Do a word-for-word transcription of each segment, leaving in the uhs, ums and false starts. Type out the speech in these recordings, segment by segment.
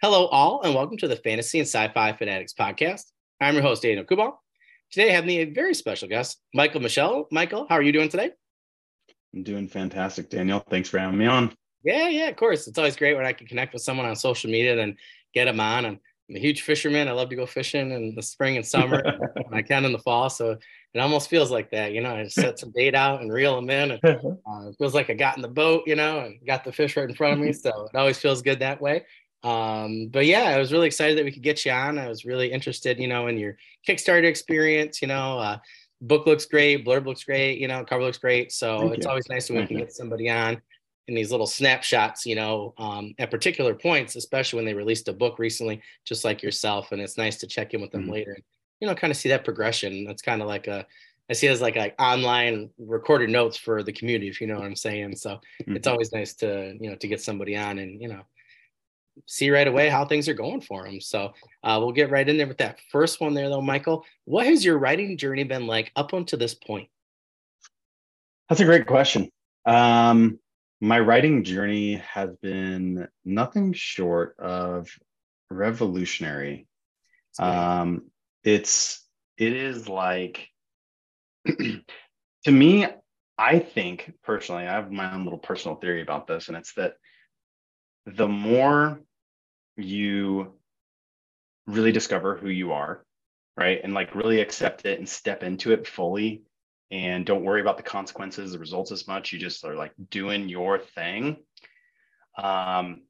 Hello, all, and welcome to the Fantasy and Sci-Fi Fanatics podcast. I'm your host, Daniel Kubal. Today, I have me a very special guest, Michael Michel. Michael, how are you doing today? I'm doing fantastic, Daniel. Thanks for having me on. Yeah, yeah, of course. It's always great when I can connect with someone on social media and get them on. I'm, I'm a huge fisherman. I love to go fishing in the spring and summer, and I can in the fall. So it almost feels like that, you know. I just set some bait out and reel them in, and uh, it feels like I got in the boat, you know, and got the fish right in front of me. So it always feels good that way. Um, but yeah, I was really excited that we could get you on. I was really interested, you know, in your Kickstarter experience, you know, uh, book looks great, blurb looks great, you know, cover looks great. So Thank it's you. always nice when we can get somebody on in these little snapshots, you know, um, at particular points, especially when they released a book recently, just like yourself. And it's nice to check in with them mm-hmm. later, and, you know, kind of see that progression. That's kind of like a, I see it as like, like online recorded notes for the community, if you know what I'm saying. So mm-hmm. it's always nice to, you know, to get somebody on and, you know, see right away how things are going for them. So uh, we'll get right in there with that first one there, though, Michael. What has your writing journey been like up until this point? That's a great question. Um, my writing journey has been nothing short of revolutionary. Um, it's it is like to me. I think personally, I have my own little personal theory about this, and it's that the more you really discover who you are, right? And like really accept it and step into it fully and don't worry about the consequences, the results as much. You just are like doing your thing. Um,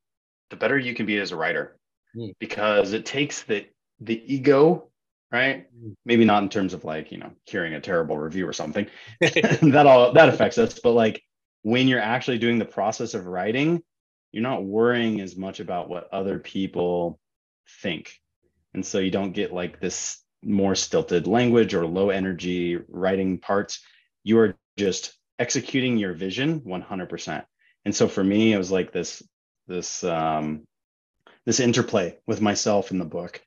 the better you can be as a writer, mm. because it takes the, the ego, right? Mm. Maybe not in terms of like, you know, hearing a terrible review or something that all that affects us. But like when you're actually doing the process of writing, you're not worrying as much about what other people think. And so you don't get like this more stilted language or low energy writing parts. You are just executing your vision one hundred percent. And so for me, it was like this, this, um, this interplay with myself in the book.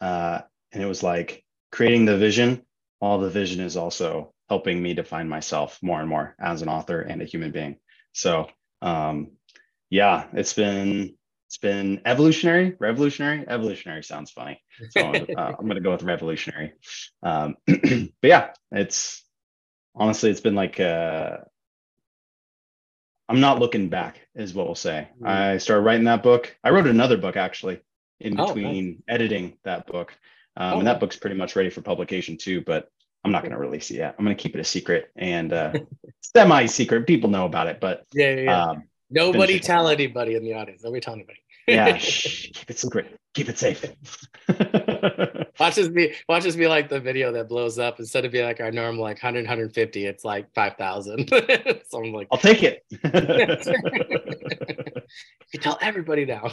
Uh, and it was like creating the vision, while the vision is also helping me define myself more and more as an author and a human being. So, um, Yeah, it's been it's been evolutionary, revolutionary, evolutionary sounds funny. So uh, I'm going to go with revolutionary. Um, but yeah, it's honestly, it's been like, uh, I'm not looking back is what we'll say. Mm-hmm. I started writing that book. I wrote another book actually in between oh, nice. editing that book. Um, oh. And that book's pretty much ready for publication too, but I'm not going to release it yet. I'm going to keep it a secret and uh, semi-secret. People know about it, but yeah, yeah, yeah. Um, Nobody tell anybody in the audience. Nobody tell anybody. Yeah, shh, keep it secret. Keep it safe. watch this be watch this be like the video that blows up. Instead of being like our normal like one hundred, one hundred fifty, it's like five thousand. So I'm like, I'll take it. You tell everybody now.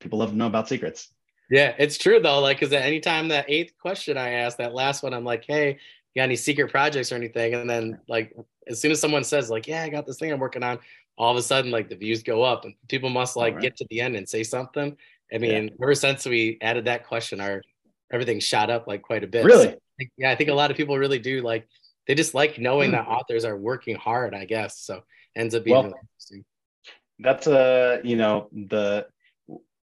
People love to know about secrets. Yeah, it's true though. Like, because at any time that eighth question I asked, that last one, I'm like, hey, you got any secret projects or anything? And then like as soon as someone says like, yeah, I got this thing I'm working on, all of a sudden like the views go up and people must like right. get to the end and say something. I mean, yeah. ever since we added that question, our everything shot up like quite a bit. Really? So, like, yeah, I think a lot of people really do like they just like knowing mm. that authors are working hard, I guess. So ends up being well, really interesting. That's a uh, you know, the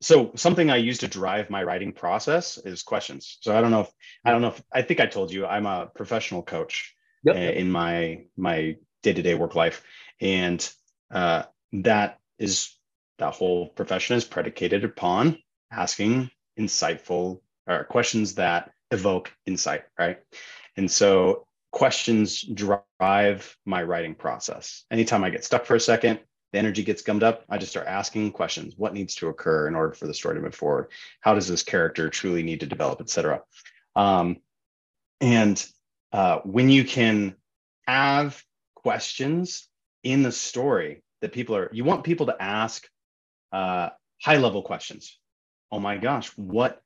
So something I use to drive my writing process is questions. So I don't know if, I don't know if, I think I told you I'm a professional coach yep, yep. in my my day-to-day work life. And uh, that is, that whole profession is predicated upon asking insightful or questions that evoke insight, right? And so questions drive my writing process. Anytime I get stuck for a second, the energy gets gummed up, I just start asking questions. What needs to occur in order for the story to move forward? How does this character truly need to develop, et cetera? Um, and uh, when you can have questions in the story that people are, you want people to ask uh, high level questions. Oh my gosh, what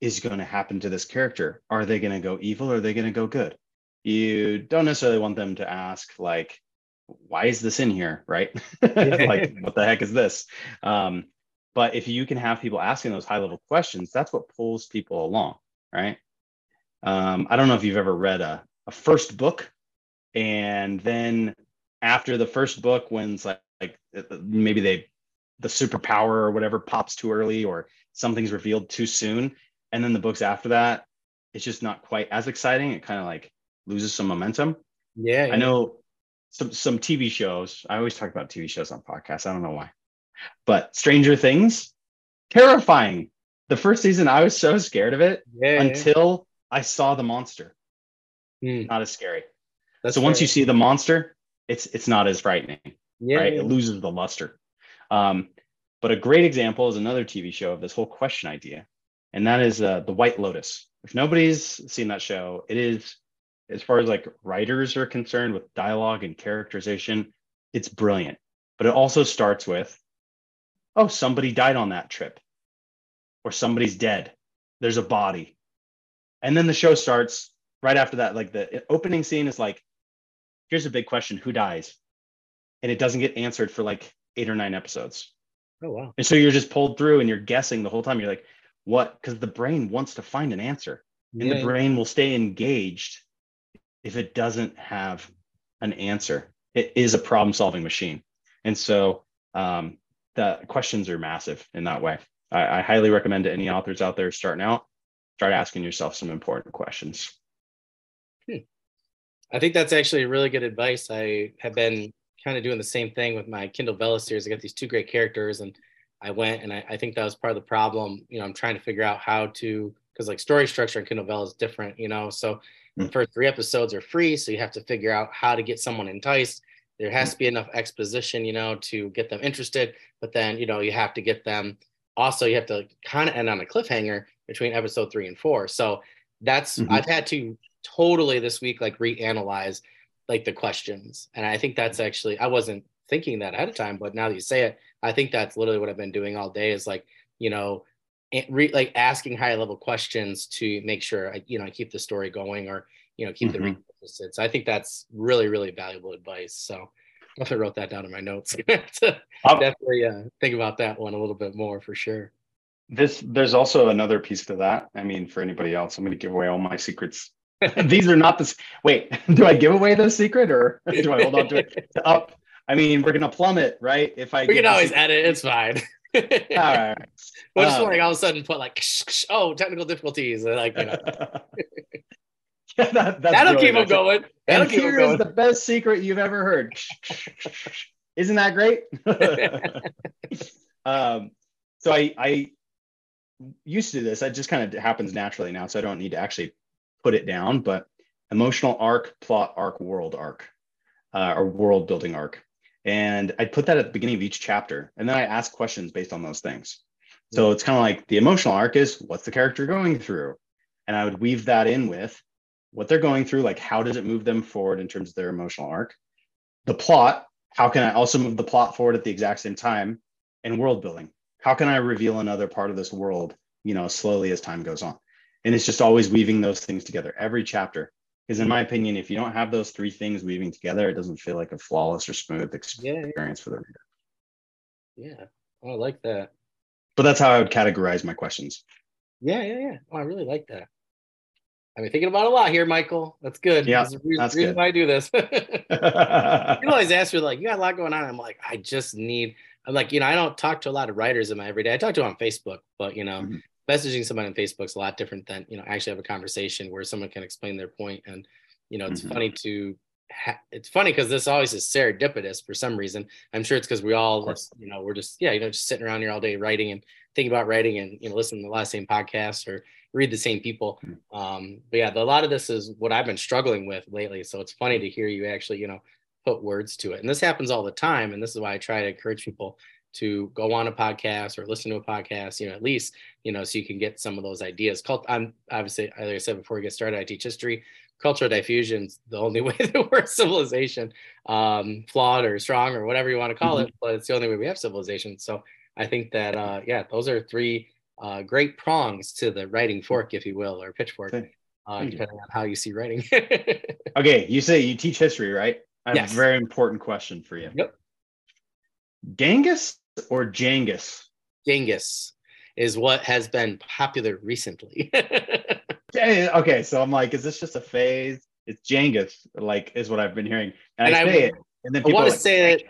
is going to happen to this character? Are they going to go evil? Or are they going to go good? You don't necessarily want them to ask like, why is this in here, right? Like, what the heck is this? Um, but if you can have people asking those high-level questions, that's what pulls people along, right? Um, I don't know if you've ever read a, a first book, and then after the first book, when it's like, like maybe they the superpower or whatever pops too early or something's revealed too soon. And then the books after that, it's just not quite as exciting. It kind of like loses some momentum. Yeah, yeah. I know some, some T V shows. I always talk about T V shows on podcasts. I don't know why, but Stranger Things, terrifying. The first season, I was so scared of it yeah, until yeah. I saw the monster. Mm. Not as scary. That's so scary. Once you see the monster, it's it's not as frightening. Yeah, right? Yeah. It loses the luster. Um, but a great example is another T V show of this whole question idea. And that is uh, The White Lotus. If nobody's seen that show, it is, as far as like writers are concerned with dialogue and characterization, it's brilliant. But it also starts with, oh, somebody died on that trip. Or somebody's dead. There's a body. And then the show starts right after that. Like the opening scene is like, here's a big question, who dies? And it doesn't get answered for like eight or nine episodes. Oh, wow. And so you're just pulled through and you're guessing the whole time. You're like, what? Because the brain wants to find an answer, and yeah, the brain yeah. will stay engaged if it doesn't have an answer. It is a problem-solving machine. And so um, the questions are massive in that way. I, I highly recommend to any authors out there starting out, start asking yourself some important questions. Hmm. I think that's actually really good advice. I have been kind of doing the same thing with my Kindle Vella series. I got these two great characters, and I went, and I, I think that was part of the problem. You know, I'm trying to figure out how to, because like story structure in Kindle Vella is different, you know, so the first three episodes are free. So you have to figure out how to get someone enticed. There has to be enough exposition, you know, to get them interested, but then, you know, you have to get them. Also, you have to kind of end on a cliffhanger between episode three and four. So that's, mm-hmm. I've had to totally this week, like reanalyze like the questions. And I think that's actually, I wasn't thinking that ahead of time, but now that you say it, I think that's literally what I've been doing all day is like, you know, re- like asking high level questions to make sure I, you know, I keep the story going or, you know, keep mm-hmm. the reader interested. So I think that's really, really valuable advice. So I wrote that down in my notes. Definitely uh, think about that one a little bit more for sure. This, there's also another piece to that. I mean, for anybody else, I'm going to give away all my secrets. These are not this. Wait, do I give away this secret or do I hold on to it? To up? I mean, we're gonna plummet, right? If I we can always edit, it's fine. All right, we're just um, like all of a sudden put like, ksh, ksh, oh, technical difficulties, and like you know. yeah, that, that'll keep them going. That'll and keep here going. Is the best secret you've ever heard. Isn't that great? um, so I I used to do this. It just kind of happens naturally now, so I don't need to actually put it down. But emotional arc, plot arc, world arc, uh, or world building arc. And I'd put that at the beginning of each chapter. And then I ask questions based on those things. So it's kind of like the emotional arc is what's the character going through? And I would weave that in with what they're going through. Like, how does it move them forward in terms of their emotional arc? The plot, how can I also move the plot forward at the exact same time? And world building, how can I reveal another part of this world, you know, slowly as time goes on? And it's just always weaving those things together every chapter. Because in my opinion, if you don't have those three things weaving together, it doesn't feel like a flawless or smooth experience yeah, yeah. for the reader. Yeah, oh, I like that. But that's how I would categorize my questions. Yeah, yeah, yeah. Oh, I really like that. I've been thinking about a lot here, Michael. That's good. Yeah, that's the reason, that's reason why I do this. You always ask me, like, you got a lot going on. I'm like, I just need, I'm like, you know, I don't talk to a lot of writers in my everyday. I talk to them on Facebook, but, you know, mm-hmm. messaging somebody on Facebook is a lot different than, you know, actually have a conversation where someone can explain their point. And, you know, it's mm-hmm. funny to, ha- it's funny because this always is serendipitous for some reason. I'm sure it's because we all, you know, we're just, yeah, you know, just sitting around here all day writing and thinking about writing and, you know, listening to a lot of same podcasts or read the same people. Mm-hmm. Um, but yeah, the, a lot of this is what I've been struggling with lately. So it's funny to hear you actually, you know, put words to it. And this happens all the time. And this is why I try to encourage people to go on a podcast or listen to a podcast, you know, at least, you know, so you can get some of those ideas. Cult, I'm obviously, like I said, before we get started, I teach history. Cultural diffusion's the only way that we're civilization, um, flawed or strong or whatever you want to call mm-hmm. it, but it's the only way we have civilization. So I think that, uh, yeah, those are three uh, great prongs to the writing fork, if you will, or pitchfork, okay. uh, mm-hmm. depending on how you see writing. Okay, you say you teach history, right? I have yes. a very important question for you. Yep. Genghis or Genghis? Genghis is what has been popular recently. Okay, so I'm like, is this just a phase? It's Genghis, like, is what I've been hearing. And, and I, I say would, it, and then people I want to like, say it.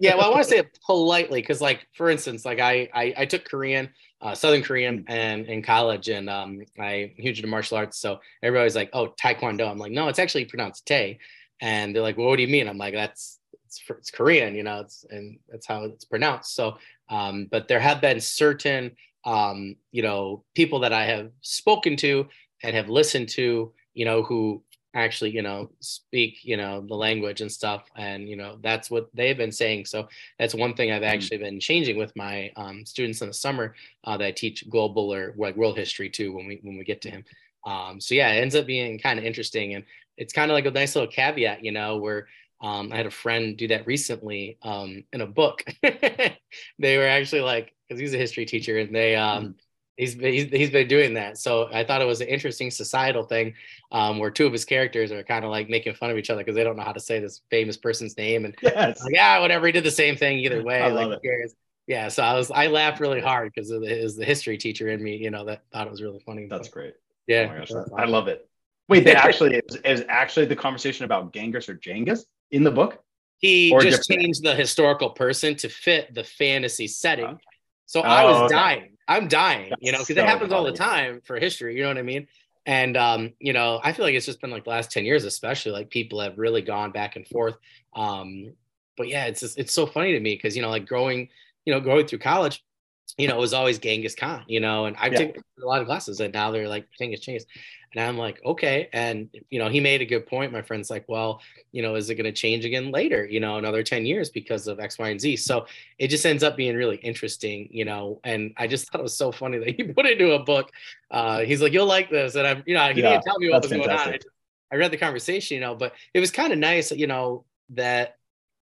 Yeah, well, I want to say it politely because, like, for instance, like I I, I took Korean, uh, Southern Korean, and in college, and um, I'm huge into martial arts. So everybody's like, "Oh, Taekwondo." I'm like, "No, it's actually pronounced Tae," and they're like, "Well, what do you mean?" I'm like, "That's it's, for, it's Korean, you know, it's, and that's how it's pronounced." So, um, but there have been certain, um, you know, people that I have spoken to and have listened to, you know, who actually, you know, speak, you know, the language and stuff. And, you know, that's what they've been saying. So that's one thing I've actually been changing with my um, students in the summer uh, that I teach global or like world history too, when we, when we get to him. Um, so yeah, it ends up being kind of interesting. And it's kind of like a nice little caveat, you know, where um, I had a friend do that recently um, in a book. They were actually like, cause he's a history teacher and they, um, mm. He's, he's, he's been doing that. So I thought it was an interesting societal thing um, where two of his characters are kind of like making fun of each other because they don't know how to say this famous person's name. And yes. Like, yeah, whatever. He did the same thing either way. I love like, it. Yeah. So I was, I laughed really hard because it is the history teacher in me, you know, that thought it was really funny. That's but, great. Yeah. Oh my gosh, I love it. Wait, that actually it was, it was actually the conversation about Genghis or Jenghis in the book. He or just changed the historical person to fit the fantasy setting. Huh? So oh, I was okay. dying. I'm dying, That's you know, because so it happens funny. all the time for history. You know what I mean? And, um, you know, I feel like it's just been like the last ten years, especially like people have really gone back and forth. Um, but yeah, it's just, it's so funny to me because, you know, like growing, you know, going through college, you know, it was always Genghis Khan, you know, and I've yeah. taken a lot of classes and now they're like, thing has changed. And I'm like, okay. And, you know, he made a good point. My friend's like, well, you know, is it going to change again later, you know, another ten years because of X, Y, and Z. So it just ends up being really interesting, you know, and I just thought it was so funny that he put it into a book. Uh, he's like, you'll like this. And I'm, you know, he yeah, didn't tell me what was fantastic. going on. I, just, I read the conversation, you know, but it was kind of nice, you know, that,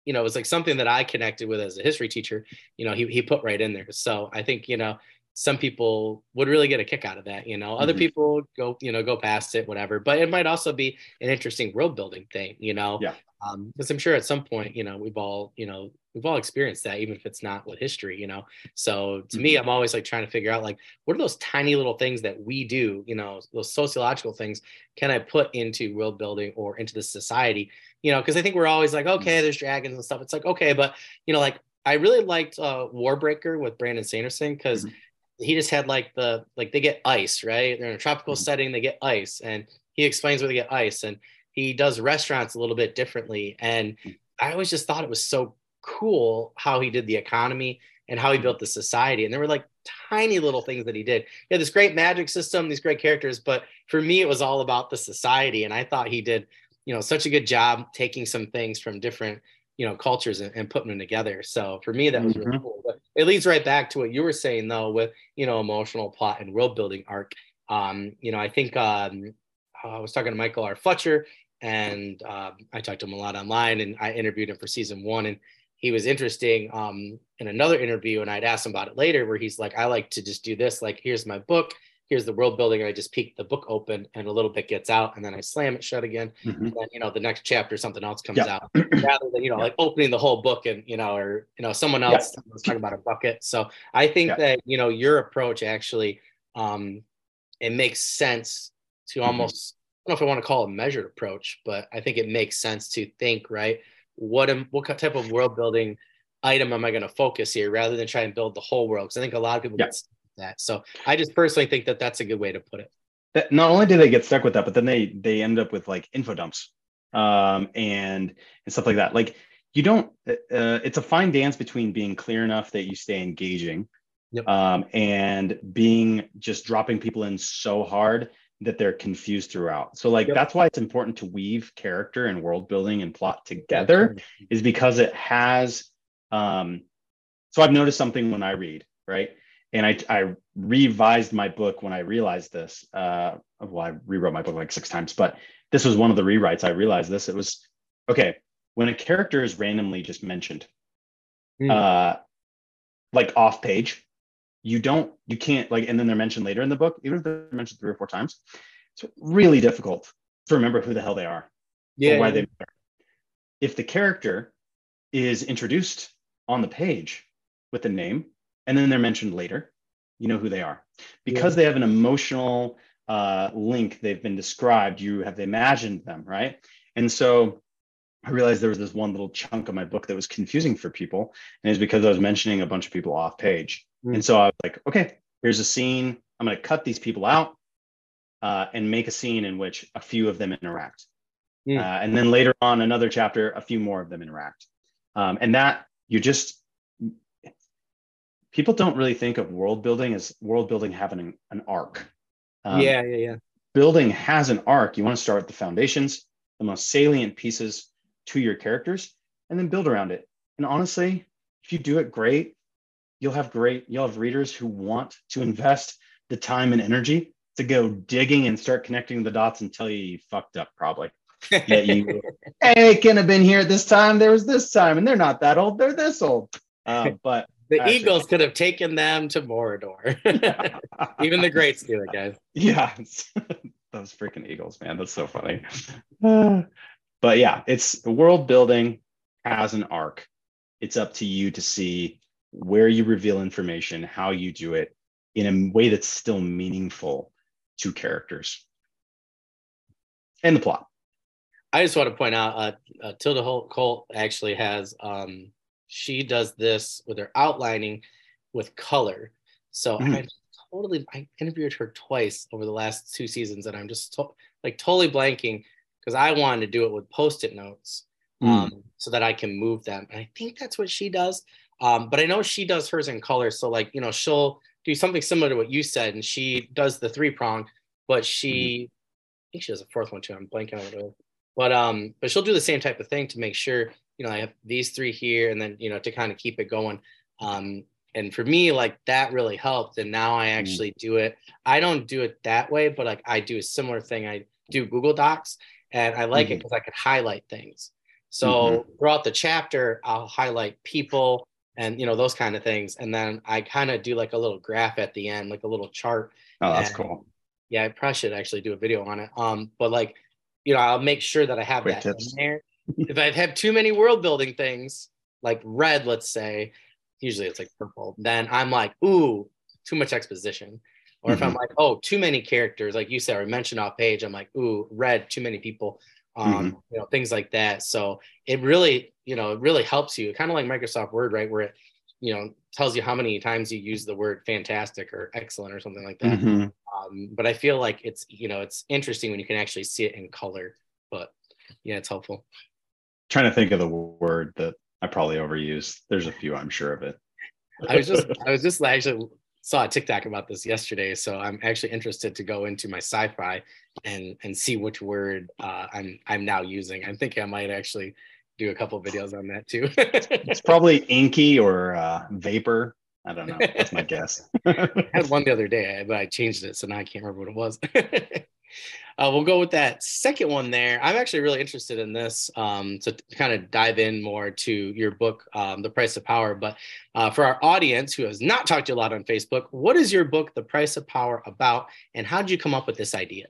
you know, it was like something that I connected with as a history teacher, you know, he he put right in there. So I think, you know, some people would really get a kick out of that, you know, other mm-hmm. people go, you know, go past it, whatever, but it might also be an interesting world building thing, you know, yeah. um, because I'm sure at some point, you know, we've all, you know, we've all experienced that, even if it's not with history, you know, so to mm-hmm. me, I'm always like trying to figure out like, what are those tiny little things that we do, you know, those sociological things, can I put into world building or into the society, you know, because I think we're always like, okay, there's dragons and stuff. It's like, okay, but you know, like I really liked uh, Warbreaker with Brandon Sanderson because mm-hmm. he just had like the, like they get ice, right? They're in a tropical setting, they get ice, and he explains where they get ice, and he does restaurants a little bit differently. And I always just thought it was so cool how he did the economy and how he built the society. And there were like tiny little things that he did. He had this great magic system, these great characters, but for me, it was all about the society. And I thought he did, you know, such a good job taking some things from different, you know, cultures and, and putting them together. So for me, that was really mm-hmm. cool. But it leads right back to what you were saying though, with, you know, emotional plot and world building arc. Um, you know, I think um, I was talking to Michael R. Fletcher and uh, I talked to him a lot online and I interviewed him for season one and he was interesting um, in another interview. And I'd asked him about it later where he's like, I like to just do this. Like, here's my book. Here's the world building. I just peek the book open and a little bit gets out and then I slam it shut again. Mm-hmm. And then, you know, the next chapter, something else comes yeah. out rather than, you know, yeah. like opening the whole book and, you know, or, you know, someone else yeah. was talking about a bucket. So I think yeah. that, you know, your approach actually, um, it makes sense to almost, mm-hmm. I don't know if I want to call it a measured approach, but I think it makes sense to think, right. What, am, what type of world building item am I going to focus here rather than try and build the whole world? Cause I think a lot of people yeah. get that. So I just personally think that that's a good way to put it. That not only do they get stuck with that, but then they they end up with like info dumps um, and and stuff like that. Like you don't. Uh, it's a fine dance between being clear enough that you stay engaging, yep. um, and being just dropping people in so hard that they're confused throughout. So like yep. that's why it's important to weave character and world building and plot together, mm-hmm. is because it has. Um, so I've noticed something when I read, right. And I, I revised my book when I realized this. Uh, well, I rewrote my book like six times, but this was one of the rewrites. I realized this. It was, okay, when a character is randomly just mentioned, mm. uh, like off page, you don't, you can't like, and then they're mentioned later in the book, even if they're mentioned three or four times, it's really difficult to remember who the hell they are yeah, or why yeah. they matter. If the character is introduced on the page with the name, and then they're mentioned later, you know who they are. Because yeah. they have an emotional uh, link, they've been described, you have imagined them, right? And so I realized there was this one little chunk of my book that was confusing for people. And it's because I was mentioning a bunch of people off page. Mm. And so I was like, okay, here's a scene. I'm going to cut these people out uh, and make a scene in which a few of them interact. Mm. Uh, and then later on another chapter, a few more of them interact. Um, and that you just, people don't really think of world building as world building having an arc. Um, yeah, yeah, yeah. Building has an arc. You want to start with the foundations, the most salient pieces to your characters, and then build around it. And honestly, if you do it great, you'll have great, you'll have readers who want to invest the time and energy to go digging and start connecting the dots and tell you you fucked up probably. Yeah, you, hey, it couldn't have been here at this time. There was this time, and they're not that old. They're this old. Uh, but the actually, Eagles could have taken them to Mordor. Even the greats do it, guys. Yeah, those freaking Eagles, man. That's so funny. Uh, But yeah, it's the world building has an arc. It's up to you to see where you reveal information, how you do it in a way that's still meaningful to characters and the plot. I just want to point out, uh, uh, Tilda Colt actually has, um, she does this with her outlining with color. So mm. I totally, I interviewed her twice over the last two seasons and I'm just to- like totally blanking. Because I wanted to do it with post-it notes um, mm. so that I can move them. And I think that's what she does. Um, but I know she does hers in color. So like, you know, she'll do something similar to what you said. And she does the three prong, but she, I think she does a fourth one too. I'm blanking on it. But, um, but she'll do the same type of thing to make sure, you know, I have these three here and then, you know, to kind of keep it going. Um, and for me, like that really helped. And now I actually mm. do it. I don't do it that way, but like I do a similar thing. I do Google Docs. And I like mm-hmm. it because I can highlight things. So mm-hmm. throughout the chapter, I'll highlight people and, you know, those kind of things. And then I kind of do like a little graph at the end, like a little chart. Oh, that's and, cool. Yeah, I probably should actually do a video on it. Um, But like, you know, I'll make sure that I have Great that tips. in there. If I have too many world building things, like red, let's say, usually it's like purple, then I'm like, ooh, too much exposition. Or if mm-hmm. I'm like, oh, too many characters, like you said, or mentioned off page, I'm like, ooh, red, too many people, um, mm-hmm. you know, things like that. So it really, you know, it really helps you. Kind of like Microsoft Word, right? Where it, you know, tells you how many times you use the word fantastic or excellent or something like that. Mm-hmm. Um, but I feel like it's, you know, it's interesting when you can actually see it in color. But yeah, it's helpful. Trying to think of the word that I probably overused. There's a few, I'm sure of it. I was just, I was just actually. Saw a TikTok about this yesterday, so I'm actually interested to go into my sci-fi and and see which word uh, I'm I'm now using. I'm thinking I might actually do a couple videos on that too. It's probably inky or uh, vapor. I don't know. That's my guess. I had one the other day, but I changed it, so now I can't remember what it was. uh, we'll go with that second one there. I'm actually really interested in this um, to kind of dive in more to your book, um, The Price of Power. But uh, for our audience who has not talked to you a lot on Facebook, what is your book, The Price of Power, about? And how did you come up with this idea?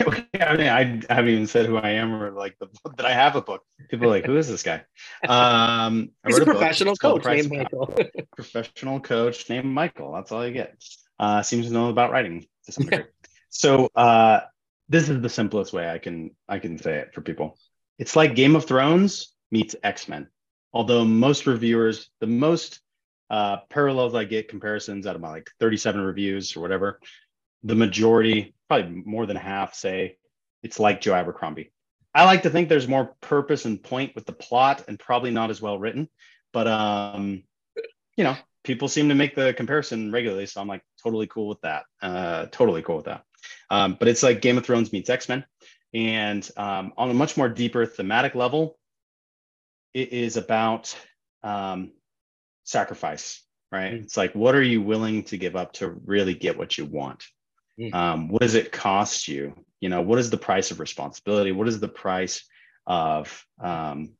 Okay, I mean, I, I haven't even said who I am or like the, that I have a book. People are like, who is this guy? Um, He's a, a professional coach named Michael. Professional coach named Michael. That's all you get. Uh, seems to know about writing to some degree. So uh, this is the simplest way I can I can say it for people. It's like Game of Thrones meets X-Men. Although most reviewers, the most uh, parallels I get, comparisons out of my like thirty-seven reviews or whatever, the majority, probably more than half, say it's like Joe Abercrombie. I like to think there's more purpose and point with the plot and probably not as well written, but um, you know, people seem to make the comparison regularly. So I'm like, totally cool with that. Uh, totally cool with that. Um, but it's like Game of Thrones meets X-Men. And um, on a much more deeper thematic level, it is about um, sacrifice, right? Mm. It's like, what are you willing to give up to really get what you want? Mm. Um, what does it cost you? You know, what is the price of responsibility? What is the price of um,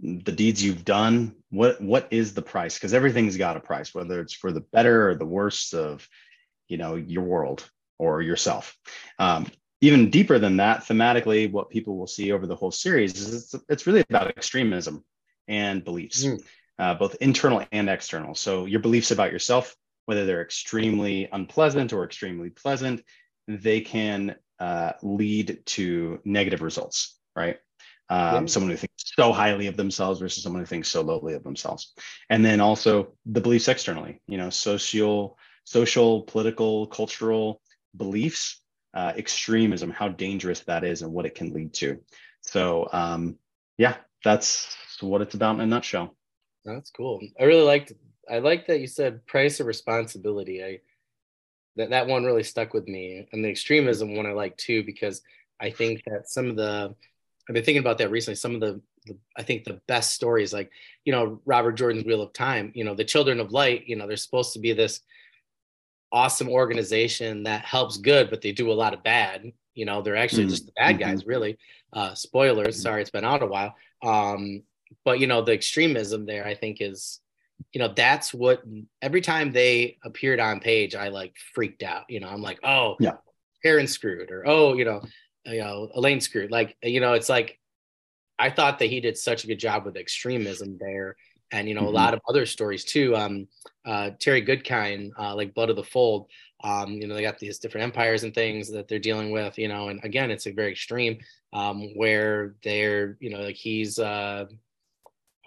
the deeds you've done? What, what is the price? Because everything's got a price, whether it's for the better or the worse of, you know, your world or yourself. Um, even deeper than that, thematically, what people will see over the whole series is it's, it's really about extremism and beliefs, mm. uh, both internal and external. So your beliefs about yourself, whether they're extremely unpleasant or extremely pleasant, they can uh, lead to negative results, right? Um, yeah. Someone who thinks so highly of themselves versus someone who thinks so lowly of themselves. And then also the beliefs externally, you know, social, social, political, cultural beliefs, uh, extremism, how dangerous that is and what it can lead to. So um, yeah, that's what it's about in a nutshell. That's cool. I really liked, I liked that you said price of responsibility. I, that, that one really stuck with me, and the extremism one I like too, because I think that some of the, I've been thinking about that recently. Some of the, the, I think the best stories, like, you know, Robert Jordan's Wheel of Time, you know, the Children of Light, you know, they're supposed to be this awesome organization that helps good, but they do a lot of bad, you know, they're actually mm-hmm. just the bad guys, mm-hmm. really. Uh, spoilers, mm-hmm. sorry, it's been out a while. Um, but, you know, the extremism there, I think is, you know, that's what, every time they appeared on page, I like freaked out, you know, I'm like, oh, yeah, Aaron's screwed, or, oh, you know, you know, Elaine screwed, like, you know, it's like, I thought that he did such a good job with extremism there. And, you know, mm-hmm. a lot of other stories too. Um, uh, Terry Goodkind, uh, like Blood of the Fold, um, you know, they got these different empires and things that they're dealing with, you know, and again, it's a very extreme, um, where they're, you know, like he's, uh,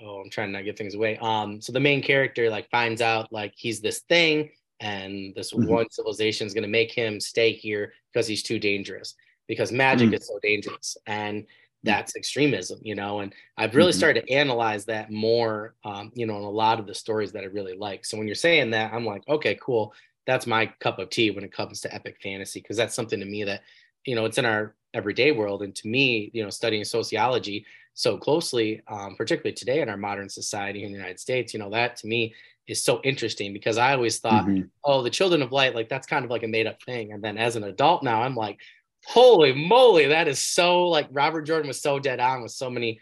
oh, I'm trying to not give things away. Um, so the main character like finds out like he's this thing, and this mm-hmm. one civilization is going to make him stay here because he's too dangerous, because magic mm. is so dangerous, and that's extremism, you know, and I've really mm-hmm. started to analyze that more, um, you know, in a lot of the stories that I really like. So when you're saying that, I'm like, okay, cool. That's my cup of tea when it comes to epic fantasy, because that's something to me that, you know, it's in our everyday world. And to me, you know, studying sociology so closely, um, particularly today in our modern society in the United States, you know, that to me is so interesting, because I always thought, mm-hmm. oh, the Children of Light, like that's kind of like a made up thing. And then as an adult now, I'm like, holy moly, that is so, like, Robert Jordan was so dead on with so many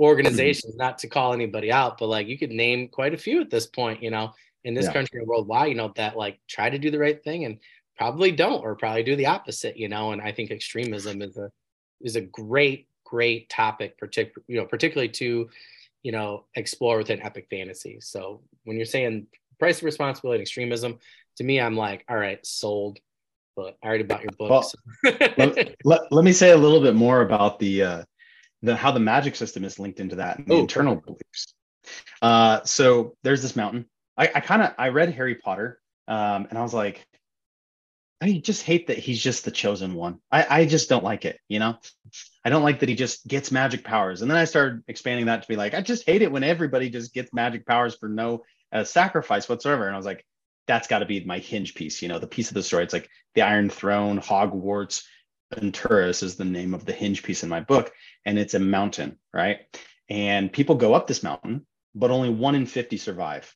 organizations, not to call anybody out, but like you could name quite a few at this point, you know, in this yeah. country and worldwide, you know, that like try to do the right thing and probably don't, or probably do the opposite, you know. And I think extremism is a is a great, great topic, particularly, you know, particularly to, you know, explore within epic fantasy. So when you're saying price of responsibility and extremism, to me, I'm like, all right, sold. But I already bought your books. Well, let, let, let me say a little bit more about the uh, the how the magic system is linked into that and the Ooh. internal beliefs. Uh, so there's this mountain. I, I kind of I read Harry Potter, um, and I was like, I just hate that he's just the chosen one. I, I just don't like it, you know. I don't like that he just gets magic powers. And then I started expanding that to be like, I just hate it when everybody just gets magic powers for no uh, sacrifice whatsoever. And I was like, that's got to be my hinge piece, you know, the piece of the story. It's like the Iron Throne, Hogwarts, and Taurus is the name of the hinge piece in my book. And it's a mountain, right? And people go up this mountain, but only one in fifty survive,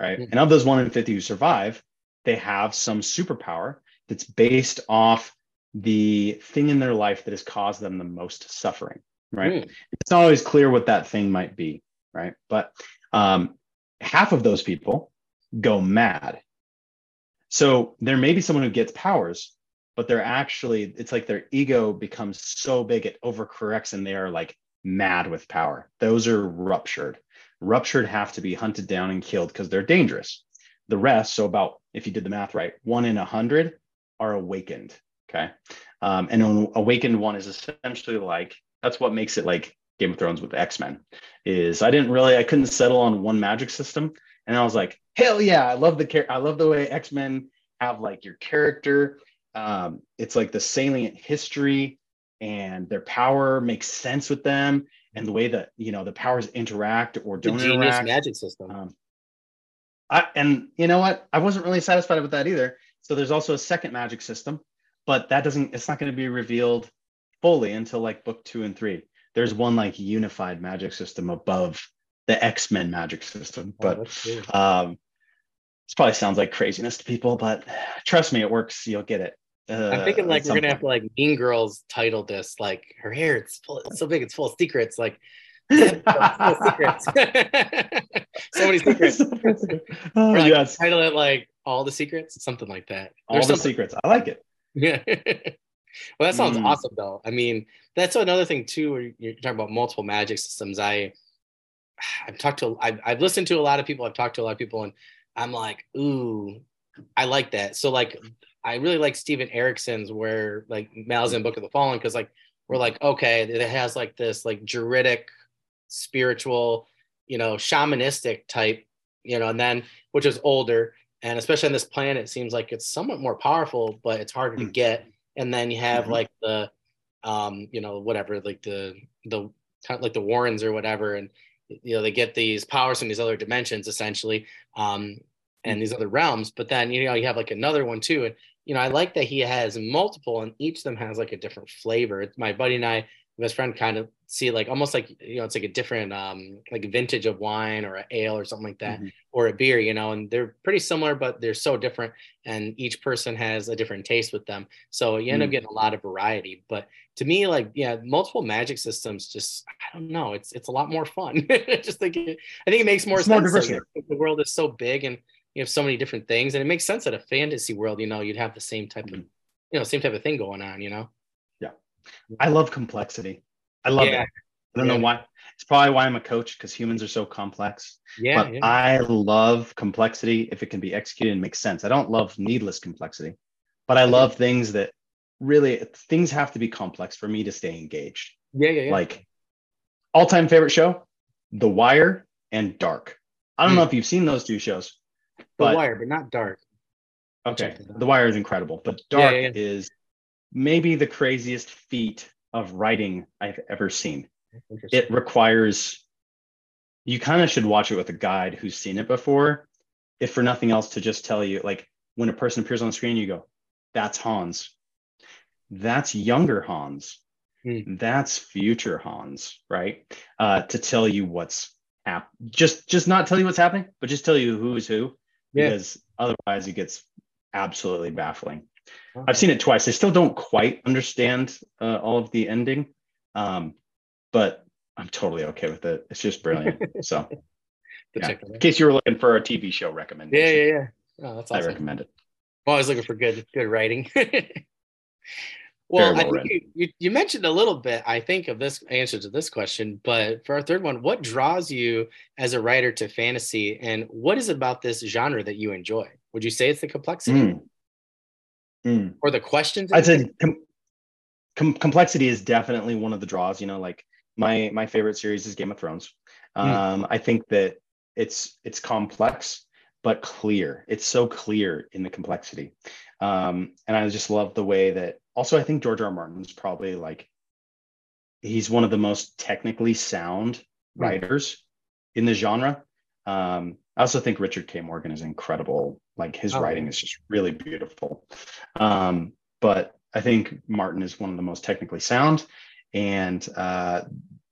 right? Mm-hmm. And of those one in fifty who survive, they have some superpower that's based off the thing in their life that has caused them the most suffering, right? Mm. It's not always clear what that thing might be, right? But um, half of those people go mad. So there may be someone who gets powers, but they're actually, it's like their ego becomes so big it overcorrects, and they are like mad with power. Those are ruptured. Ruptured have to be hunted down and killed because they're dangerous. The rest, so about, if you did the math right, one in a hundred are awakened. Okay. Um, and an awakened one is essentially like, that's what makes it like Game of Thrones with X-Men, is I didn't really, I couldn't settle on one magic system. And I was like, hell yeah, I love the char- I love the way X-Men have like your character. Um, it's like the salient history, and their power makes sense with them, and the way that, you know, the powers interact or don't the genius interact. Magic system. Um, I, and you know what? I wasn't really satisfied with that either. So there's also a second magic system, but that doesn't, it's not going to be revealed fully until like book two and three. There's one like unified magic system above the X-Men magic system, but oh, um, this probably sounds like craziness to people, but trust me, it works. You'll get it. Uh, I'm thinking like we're gonna point. have to like Mean Girls title this, like her hair, it's full, it's so big, it's full of secrets. Like full secrets, so many secrets. Oh, like, yes. Title it like All the Secrets, something like that. All There's the something. Secrets. I like it. Yeah. Well, that sounds mm. awesome, though. I mean, that's another thing too. Where you're talking about multiple magic systems, I. I've talked to, I've, I've listened to a lot of people, I've talked to a lot of people, and I'm like, ooh, I like that. So like, I really like Steven Erickson's where like Mal's Book of the Fallen, because like we're like, okay, it has like this like juridic, spiritual, you know, shamanistic type, you know, and then which is older. And especially on this planet, it seems like it's somewhat more powerful, but it's harder mm. to get. And then you have mm-hmm. like the, um, you know, whatever, like the, the kind of like the Warrens or whatever. And, you know, they get these powers from these other dimensions, essentially, um, and mm-hmm. these other realms. But then, you know, you have like another one, too. And, you know, I like that he has multiple and each of them has like a different flavor. My buddy and I, best friend, kind of see like almost like, you know, it's like a different um, like vintage of wine or an ale or something like that, mm-hmm. or a beer, you know, and they're pretty similar, but they're so different. And each person has a different taste with them. So you end mm-hmm. up getting a lot of variety. But to me, like, yeah, multiple magic systems, just, I don't know, it's it's a lot more fun. just think, it, I think it makes more it's sense. More so, the world is so big and you have so many different things. And it makes sense that a fantasy world, you know, you'd have the same type mm-hmm. of, you know, same type of thing going on, you know? Yeah. I love complexity. I love yeah. it. I don't yeah. know why. It's probably why I'm a coach, because humans are so complex. Yeah, but yeah. I love complexity if it can be executed and makes sense. I don't love needless complexity, but I love things that really, things have to be complex for me to stay engaged. Yeah, yeah, yeah. Like, all-time favorite show, The Wire and Dark. I don't mm. know if you've seen those two shows. But, The Wire, but not Dark. Okay, The Wire is incredible, but Dark yeah, yeah, yeah. is maybe the craziest feat of writing I've ever seen. It requires, you kind of should watch it with a guide who's seen it before, if for nothing else, to just tell you, like, when a person appears on the screen, you go, that's Hans, that's younger Hans, mm. that's future Hans, right? Uh, to tell you what's hap- just just not tell you what's happening, but just tell you who is who, yeah. because otherwise it gets absolutely baffling. I've seen it twice. I still don't quite understand uh, all of the ending, um, but I'm totally okay with it. It's just brilliant. So, yeah. In case you were looking for a T V show recommendation, yeah, yeah, yeah, oh, that's awesome. I recommend it. I'm always looking for good, good writing. well, well I think you, you, you mentioned a little bit, I think, of this answer to this question, but for our third one, what draws you as a writer to fantasy, and what is it about this genre that you enjoy? Would you say it's the complexity? Mm. Mm. Or the questions? I'd say com- com- complexity is definitely one of the draws. You know, like my my favorite series is Game of Thrones. Um, mm. I think that it's it's complex but clear. It's so clear in the complexity, um, and I just love the way that. Also, I think George R. R. Martin's probably like he's one of the most technically sound writers mm. in the genre. Um, I also think Richard K. Morgan is incredible. Like his oh. writing is just really beautiful. Um, but I think Martin is one of the most technically sound, and uh,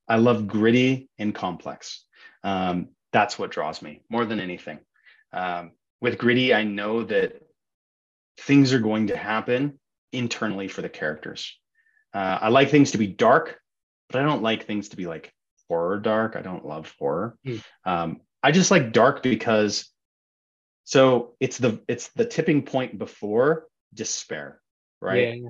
I love gritty and complex. Um, that's what draws me more than anything. Um, with gritty, I know that things are going to happen internally for the characters. Uh, I like things to be dark, but I don't like things to be like horror dark. I don't love horror. Mm. Um, I just like dark because so it's the it's the tipping point before despair, right? Yeah.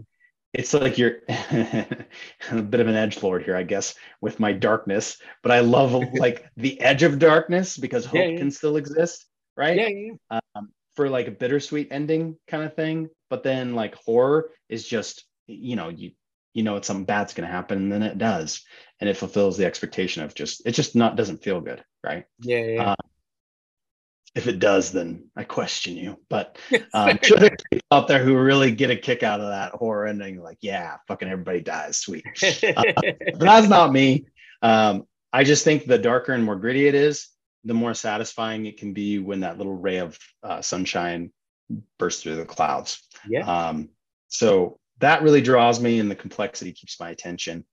It's like you're I'm a bit of an edgelord here, I guess, with my darkness, but I love like the edge of darkness because hope yeah, yeah. can still exist, right? Yeah, yeah. Um, for like a bittersweet ending kind of thing, but then like horror is just you know you you know it's something bad's gonna happen, and then it does, and it fulfills the expectation of just it just not doesn't feel good, right? Yeah. yeah. Um, If it does, then I question you. But um, I'm sure there's people out there who really get a kick out of that horror ending. Like, yeah, fucking everybody dies. Sweet. Uh, but that's not me. Um, I just think the darker and more gritty it is, the more satisfying it can be when that little ray of uh, sunshine bursts through the clouds. Yeah. Um, so that really draws me, and the complexity keeps my attention.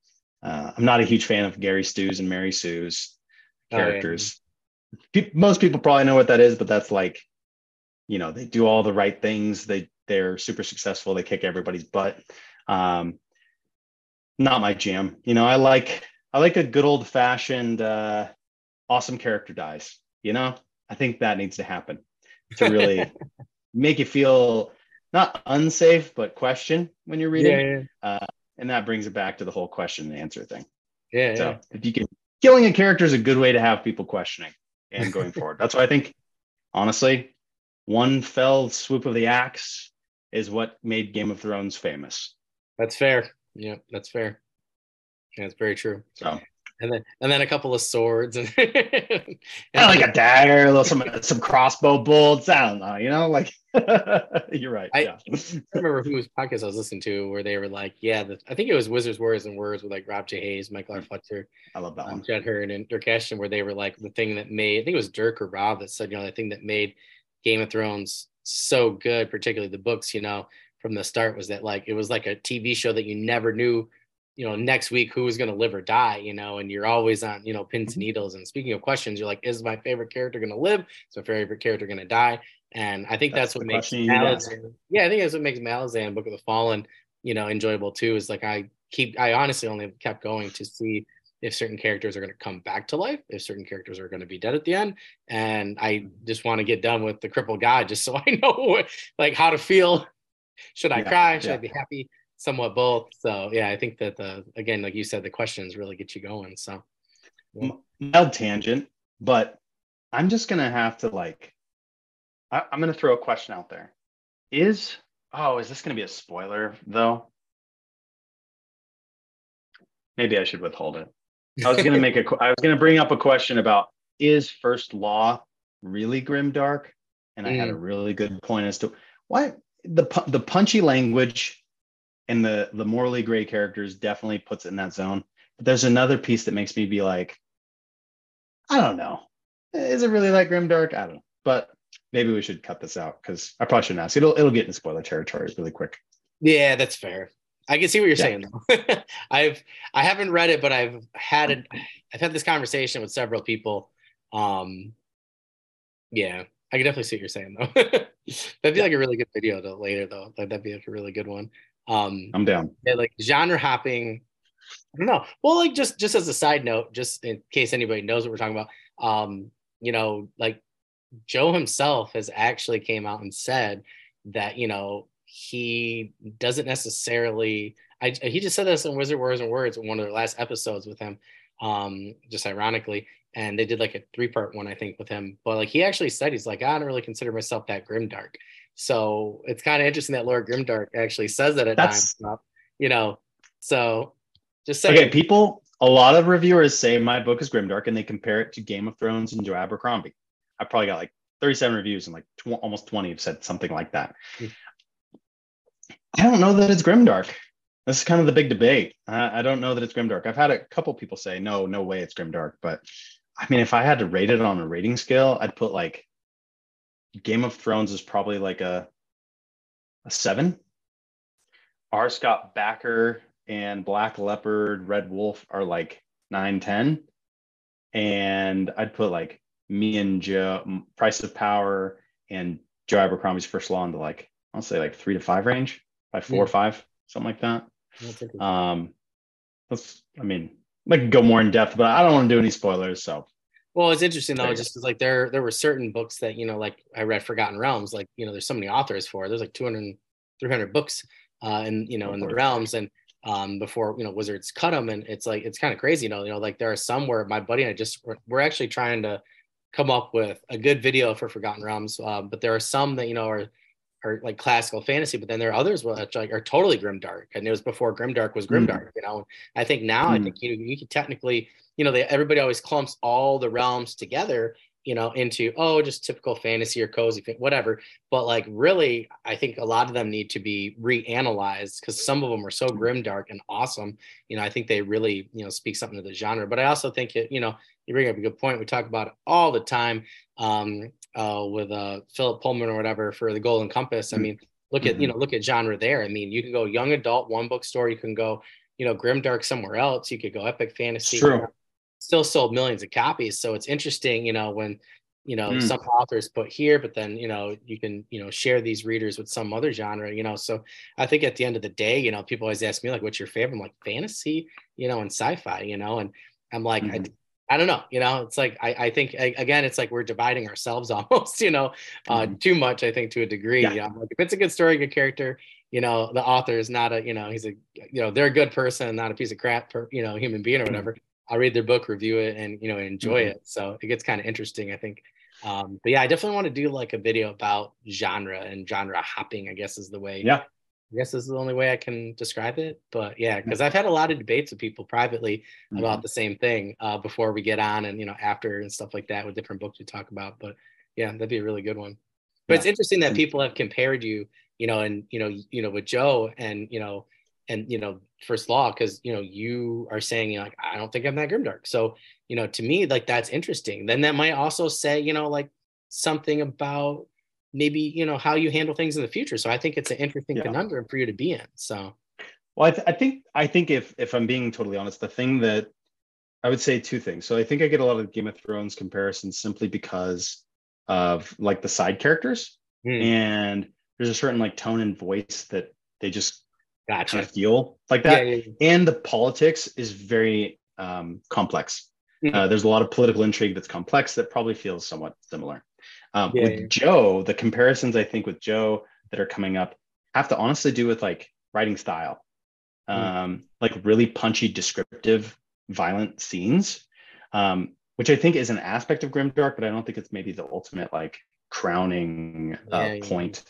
Uh, I'm not a huge fan of Gary Stu's and Mary Sue's characters. Oh, yeah. Most people probably know what that is, but that's like, you know, they do all the right things. They, they're super successful. They kick everybody's butt. Um, not my jam. You know, I like, I like a good old fashioned, uh, awesome character dies, you know, I think that needs to happen to really make you feel not unsafe, but question when you're reading. Yeah, yeah. Uh, and that brings it back to the whole question and answer thing. Yeah. So yeah. if you can, killing a character is a good way to have people questioning. And going forward, that's why I think, honestly, one fell swoop of the axe is what made Game of Thrones famous. That's fair. Yeah, that's fair. Yeah, it's very true. So, and then and then a couple of swords and, and like a dagger, a little, some some crossbow bolts. I don't know, you know, like you're right. I, yeah. I remember whose podcast I was listening to where they were like, yeah, the, I think it was Wizards, Warriors, and Words with like Rob J. Hayes, Michael R. Fletcher. I love that um, one. Judd Hearn and Dirk Ashton, where they were like the thing that made, I think it was Dirk or Rob that said, you know, the thing that made Game of Thrones so good, particularly the books, you know, from the start was that like, it was like a T V show that you never knew, you know, next week who was going to live or die, you know, and you're always on, you know, pins and needles. And speaking of questions, you're like, is my favorite character going to live? Is my favorite character going to die? And I think that's, that's what makes Malazan, yeah, I think that's what makes Malazan, Book of the Fallen, you know, enjoyable too, is like, I keep, I honestly only kept going to see if certain characters are going to come back to life, if certain characters are going to be dead at the end. And I just want to get done with the crippled guy, just so I know what, like how to feel. Should I yeah, cry? Should yeah. I be happy? Somewhat both. So yeah, I think that the, again, like you said, the questions really get you going. So yeah. Mild tangent, but I'm just going to have to like, I, I'm going to throw a question out there. Is, oh, is this going to be a spoiler though? Maybe I should withhold it. I was going to make a, I was going to bring up a question about, is First Law really grimdark? And I mm. had a really good point as to why the, the punchy language and the, the morally gray characters definitely puts it in that zone. But there's another piece that makes me be like, I don't know. Is it really like grimdark? I don't know. But maybe we should cut this out because I probably shouldn't ask. It'll, it'll get into spoiler territory really quick. Yeah, that's fair. I can see what you're yeah. saying, though. I've, I haven't read it, but I've had, a, I've had this conversation with several people. Um, yeah, I can definitely see what you're saying, though. That'd be like a really good video to later, though. Like, that'd be like a really good one. Um, I'm down. Yeah, like genre hopping. I don't know. Well, like just just as a side note, just in case anybody knows what we're talking about, um, you know, like Joe himself has actually came out and said that, you know, he doesn't necessarily. I he just said this in Wizard Words and Words in one of their last episodes with him, um, just ironically, and they did like a three part one I think with him. But like he actually said he's like I don't really consider myself that grimdark. So it's kind of interesting that Laura Grimdark actually says that at That's, times, you know, so just saying. Okay, people, a lot of reviewers say my book is grimdark and they compare it to Game of Thrones and Joe Abercrombie. I probably got like thirty-seven reviews and like tw- almost twenty have said something like that. I don't know that it's grimdark. This is kind of the big debate. I, I don't know that it's grimdark. I've had a couple people say, no, no way it's grimdark. But I mean, if I had to rate it on a rating scale, I'd put like, Game of Thrones is probably like a a seven. R. Scott Backer and Black Leopard, Red Wolf are like nine, ten. And I'd put like me and Joe, Price of Power and Joe Abercrombie's First Law into like, I'll say like three to five range, like four yeah. or five, something like that. Um, let's, I mean, like go more in depth, but I don't want to do any spoilers. So. Well, it's interesting though, just like there there were certain books that, you know, like I read Forgotten Realms, like, you know, there's so many authors for it. There's like two hundred, three hundred books uh, in, you know, in the realms and um, before, you know, Wizards cut them. And it's like, it's kind of crazy, you know, you know, like there are some where my buddy and I just, we're, we're actually trying to come up with a good video for Forgotten Realms. Uh, but there are some that, you know, are, are like classical fantasy, but then there are others which like are totally grimdark. And it was before grimdark was grimdark, mm. you know, and I think now mm. I think you, you could technically, you know, they, everybody always clumps all the realms together, you know, into, oh, just typical fantasy or cozy, whatever. But like, really, I think a lot of them need to be reanalyzed because some of them are so grimdark and awesome. You know, I think they really, you know, speak something to the genre. But I also think, it, you know, you bring up a good point. We talk about it all the time um, uh, with uh, Philip Pullman or whatever for The Golden Compass. I mean, look at, you know, look at genre there. I mean, you can go young adult, one bookstore. You can go, you know, grimdark somewhere else. You could go epic fantasy. True. Still sold millions of copies. So it's interesting, you know, when, you know, mm. some authors put here, but then, you know, you can, you know, share these readers with some other genre, you know? So I think at the end of the day, you know, people always ask me like, what's your favorite? I'm like fantasy, you know, and sci-fi, you know? And I'm like, mm-hmm. I, I don't know, you know, it's like, I, I think I, again, it's like, we're dividing ourselves almost, you know, uh, mm-hmm. too much, I think to a degree, yeah. you know, I'm like, if it's a good story, good character, you know, the author is not a, you know, he's a, you know, they're a good person, not a piece of crap, per, you know, human being or whatever. Mm-hmm. I'll read their book, review it, and, you know, enjoy mm-hmm. it. So it gets kind of interesting, I think, Um, but yeah, I definitely want to do like a video about genre and genre hopping, I guess is the way. Yeah. I guess this is the only way I can describe it. But yeah, because I've had a lot of debates with people privately about mm-hmm. the same thing uh, before we get on and, you know, after and stuff like that with different books we talk about. But yeah, that'd be a really good one. But yeah. It's interesting that people have compared you, you know, and, you know, you know, with Joe and, you know, and, you know, First Law, because, you know, you are saying, you know, like, I don't think I'm that grimdark. So, you know, to me, like, that's interesting. Then that might also say, you know, like something about, maybe, you know, how you handle things in the future. So I think it's an interesting yeah. conundrum for you to be in. So, well, I, th- I think, I think if, if I'm being totally honest, the thing that I would say two things. So I think I get a lot of Game of Thrones comparisons simply because of like the side characters mm. and there's a certain like tone and voice that they just gotcha. kind of feel like that. Yeah, yeah, yeah. And the politics is very um, complex. Mm-hmm. Uh, there's a lot of political intrigue that's complex that probably feels somewhat similar. Um, yeah, with yeah. Joe, the comparisons I think with Joe that are coming up have to honestly do with like writing style, um, mm. like really punchy, descriptive, violent scenes, um, which I think is an aspect of grimdark, but I don't think it's maybe the ultimate like crowning uh, yeah, yeah. point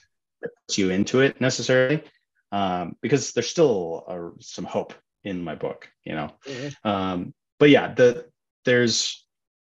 that puts you into it necessarily, um, because there's still uh, some hope in my book, you know. Yeah. Um, but yeah, the there's.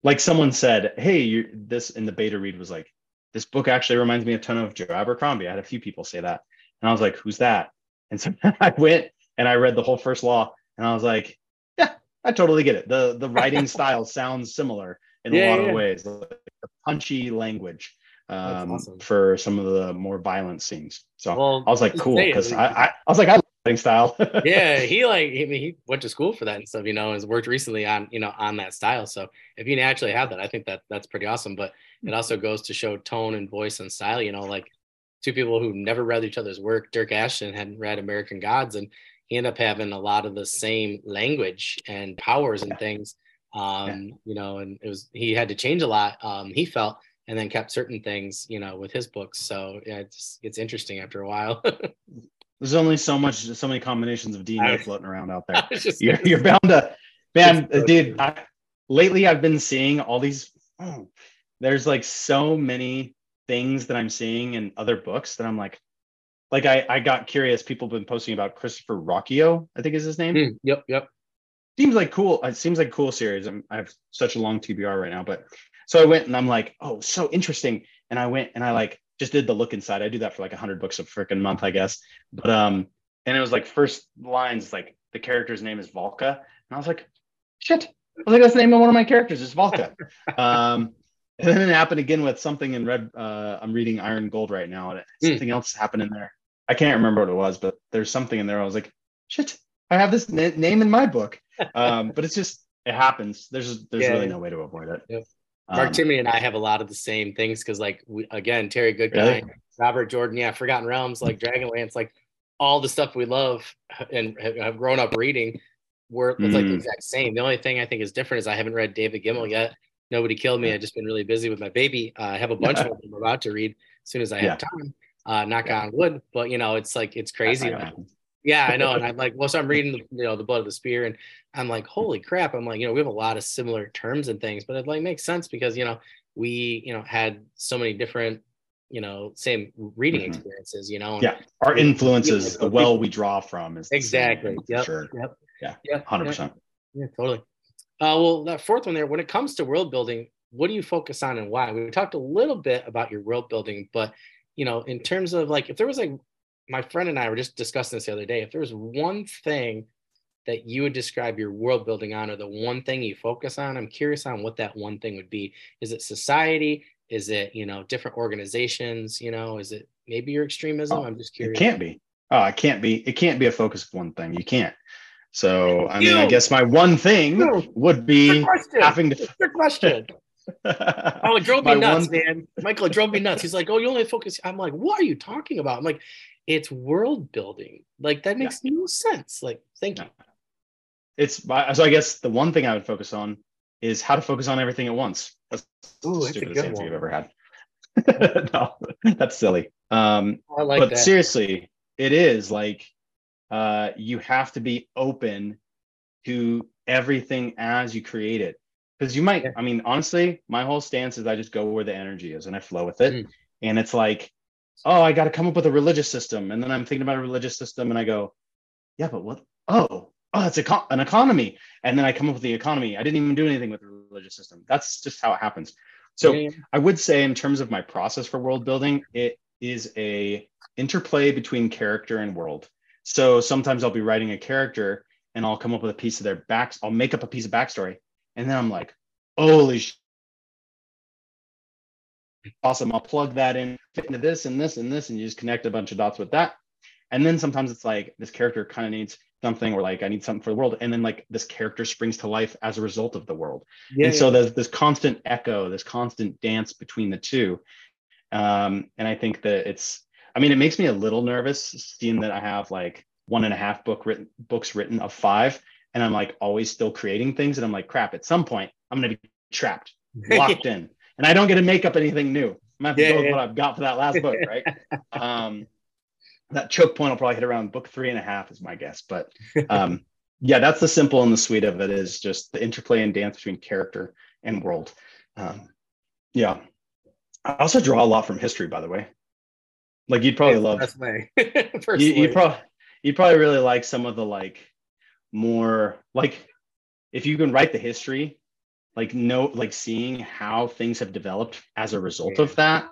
Like someone said, hey, you, this in the beta read was like, this book actually reminds me a ton of Joe Abercrombie. I had a few people say that. And I was like, who's that? And so I went and I read the whole First Law and I was like, yeah, I totally get it. The the writing style sounds similar in yeah, a lot yeah. of ways. Like the punchy language um, awesome. for some of the more violent scenes. So well, I was like, cool. Because I, I, I was like, I love writing style. yeah, he like, I mean, he went to school for that and stuff, you know, and has worked recently on, you know, on that style. So if you naturally have that, I think that that's pretty awesome. But it also goes to show tone and voice and style, you know, like two people who never read each other's work. Dirk Ashton hadn't read American Gods and he ended up having a lot of the same language and powers and yeah. things, um, yeah. you know, and it was, he had to change a lot, um, he felt, and then kept certain things, you know, with his books. So yeah, it's, it's interesting after a while. There's only so much, so many combinations of D N A floating around out there. You're, you're bound to, man, dude, I, lately I've been seeing all these, oh, there's like so many things that I'm seeing in other books that I'm like, like I, I got curious. People have been posting about Christopher Rocchio, I think is his name. Mm, yep, yep. Seems like cool. It seems like cool series. I'm, I have such a long T B R right now, but so I went and I'm like, oh, so interesting. And I went and I like, just did the look inside. I do that for like a hundred books a freaking month, I guess. But, um, and it was like first lines, like the character's name is Volca. And I was like, shit. I was like, that's the name of one of my characters. It's Volca. um, and then it happened again with something in red. Uh, I'm reading Iron Gold right now. And something mm. else happened in there. I can't remember what it was, but there's something in there. I was like, shit, I have this na- name in my book. Um, but it's just, it happens. There's, there's yeah, really yeah. no way to avoid it. Yep. Mark um, Timmy and I have a lot of the same things because, like, we, again, Terry Goodkind, really? Robert Jordan, yeah, Forgotten Realms, like Dragonlance, like all the stuff we love and have grown up reading, were it's mm. like the exact same. The only thing I think is different is I haven't read David Gimmel yet. Nobody killed me. I've just been really busy with my baby. Uh, I have a bunch of them I'm about to read as soon as I have yeah. time. Uh, knock yeah. on wood, but you know, it's like it's crazy. I like, yeah, I know. And I'm like, well, so I'm reading, you know, The Blood of the Spear, and I'm like, holy crap. I'm like, you know, we have a lot of similar terms and things, but it like makes sense because, you know, we, you know, had so many different, you know, same reading mm-hmm. experiences, you know. And, yeah. Our influences, you know, the well we draw from is exactly. Yeah. Sure. Yep. Yeah. Yep. one hundred percent. Yeah. yeah, totally. Uh, well, that fourth one there, when it comes to world building, what do you focus on and why? We talked a little bit about your world building, but, you know, in terms of like, if there was like, my friend and I were just discussing this the other day. If there was one thing that you would describe your world building on, or the one thing you focus on, I'm curious on what that one thing would be. Is it society? Is it, you know, different organizations? You know, is it maybe your extremism? Oh, I'm just curious. It can't be. Oh, it can't be. It can't be a focus of one thing. You can't. So, I mean, you, I guess my one thing you, would be having to. That's your question. Oh, it drove me my nuts, one... man. Michael, it drove me nuts. He's like, oh, you only focus. I'm like, what are you talking about? I'm like, it's world building. Like that makes yeah. no sense. Like, thank you. It's so I guess the one thing I would focus on is how to focus on everything at once. That's Ooh, the stupidest answer you've ever had. No, that's silly. Um, I like but that. Seriously, it is like uh, you have to be open to everything as you create it. Because you might, I mean, honestly, my whole stance is I just go where the energy is and I flow with it. Mm. And it's like, oh, I got to come up with a religious system. And then I'm thinking about a religious system and I go, yeah, but what? Oh, oh, it's a, an economy. And then I come up with the economy. I didn't even do anything with the religious system. That's just how it happens. So yeah, yeah. I would say in terms of my process for world building, it is a interplay between character and world. So sometimes I'll be writing a character and I'll come up with a piece of their back. I'll make up a piece of backstory. And then I'm like, holy shit. Awesome. I'll plug that in, fit into this and this and this. And you just connect a bunch of dots with that. And then sometimes it's like, this character kind of needs something, or like, I need something for the world. And then like this character springs to life as a result of the world. Yeah, and yeah. so there's this constant echo, this constant dance between the two. Um, and I think that it's, I mean, it makes me a little nervous seeing that I have like one and a half book written books written of five. And I'm like always still creating things. And I'm like, crap, at some point, I'm going to be trapped, locked in. And I don't get to make up anything new. I'm going to have to yeah, go with yeah. what I've got for that last book, right? um, that choke point will probably hit around book three and a half is my guess. But um, yeah, that's the simple and the sweet of it, is just the interplay and dance between character and world. Um, yeah. I also draw a lot from history, by the way. Like you'd probably love. you, you probably you'd probably really like some of the like, more like if you can write the history, like no, like seeing how things have developed as a result yeah. of that,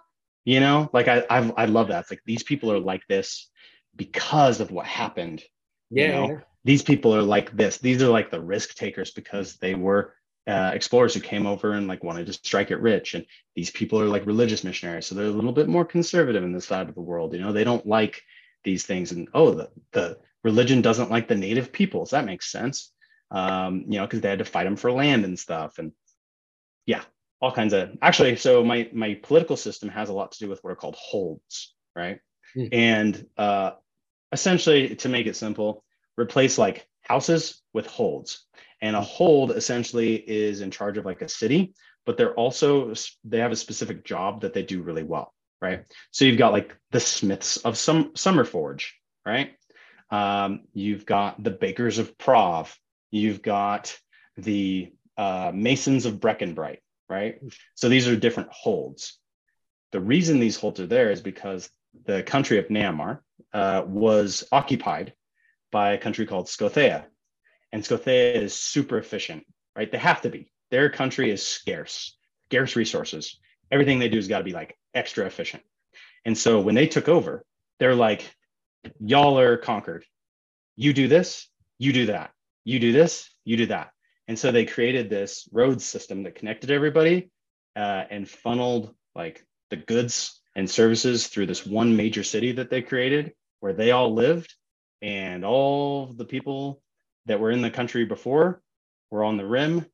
you know, like I I've, I love that. It's like these people are like this because of what happened. Yeah. You know? These people are like this. These are like the risk takers because they were uh, explorers who came over and like wanted to strike it rich. And these people are like religious missionaries. So they're a little bit more conservative in this side of the world. You know, they don't like these things. And oh, the, the, religion doesn't like the native peoples. That makes sense, um, you know, because they had to fight them for land and stuff. And yeah, all kinds of, actually, so my my political system has a lot to do with what are called holds, right? Mm. And uh, essentially, to make it simple, replace like houses with holds. And a hold essentially is in charge of like a city, but they're also, they have a specific job that they do really well, right? So you've got like the smiths of some Summerforge, right? Um, you've got the bakers of Prov, you've got the uh, masons of Breckenbright, right? So these are different holds. The reason these holds are there is because the country of Namar uh, was occupied by a country called Skothea. And Skothea is super efficient, right? They have to be. Their country is scarce, scarce resources. Everything they do has got to be like extra efficient. And so when they took over, they're like, y'all are conquered. You do this, you do that. You do this, you do that. And so they created this road system that connected everybody uh, and funneled like the goods and services through this one major city that they created where they all lived, and all the people that were in the country before were on the rim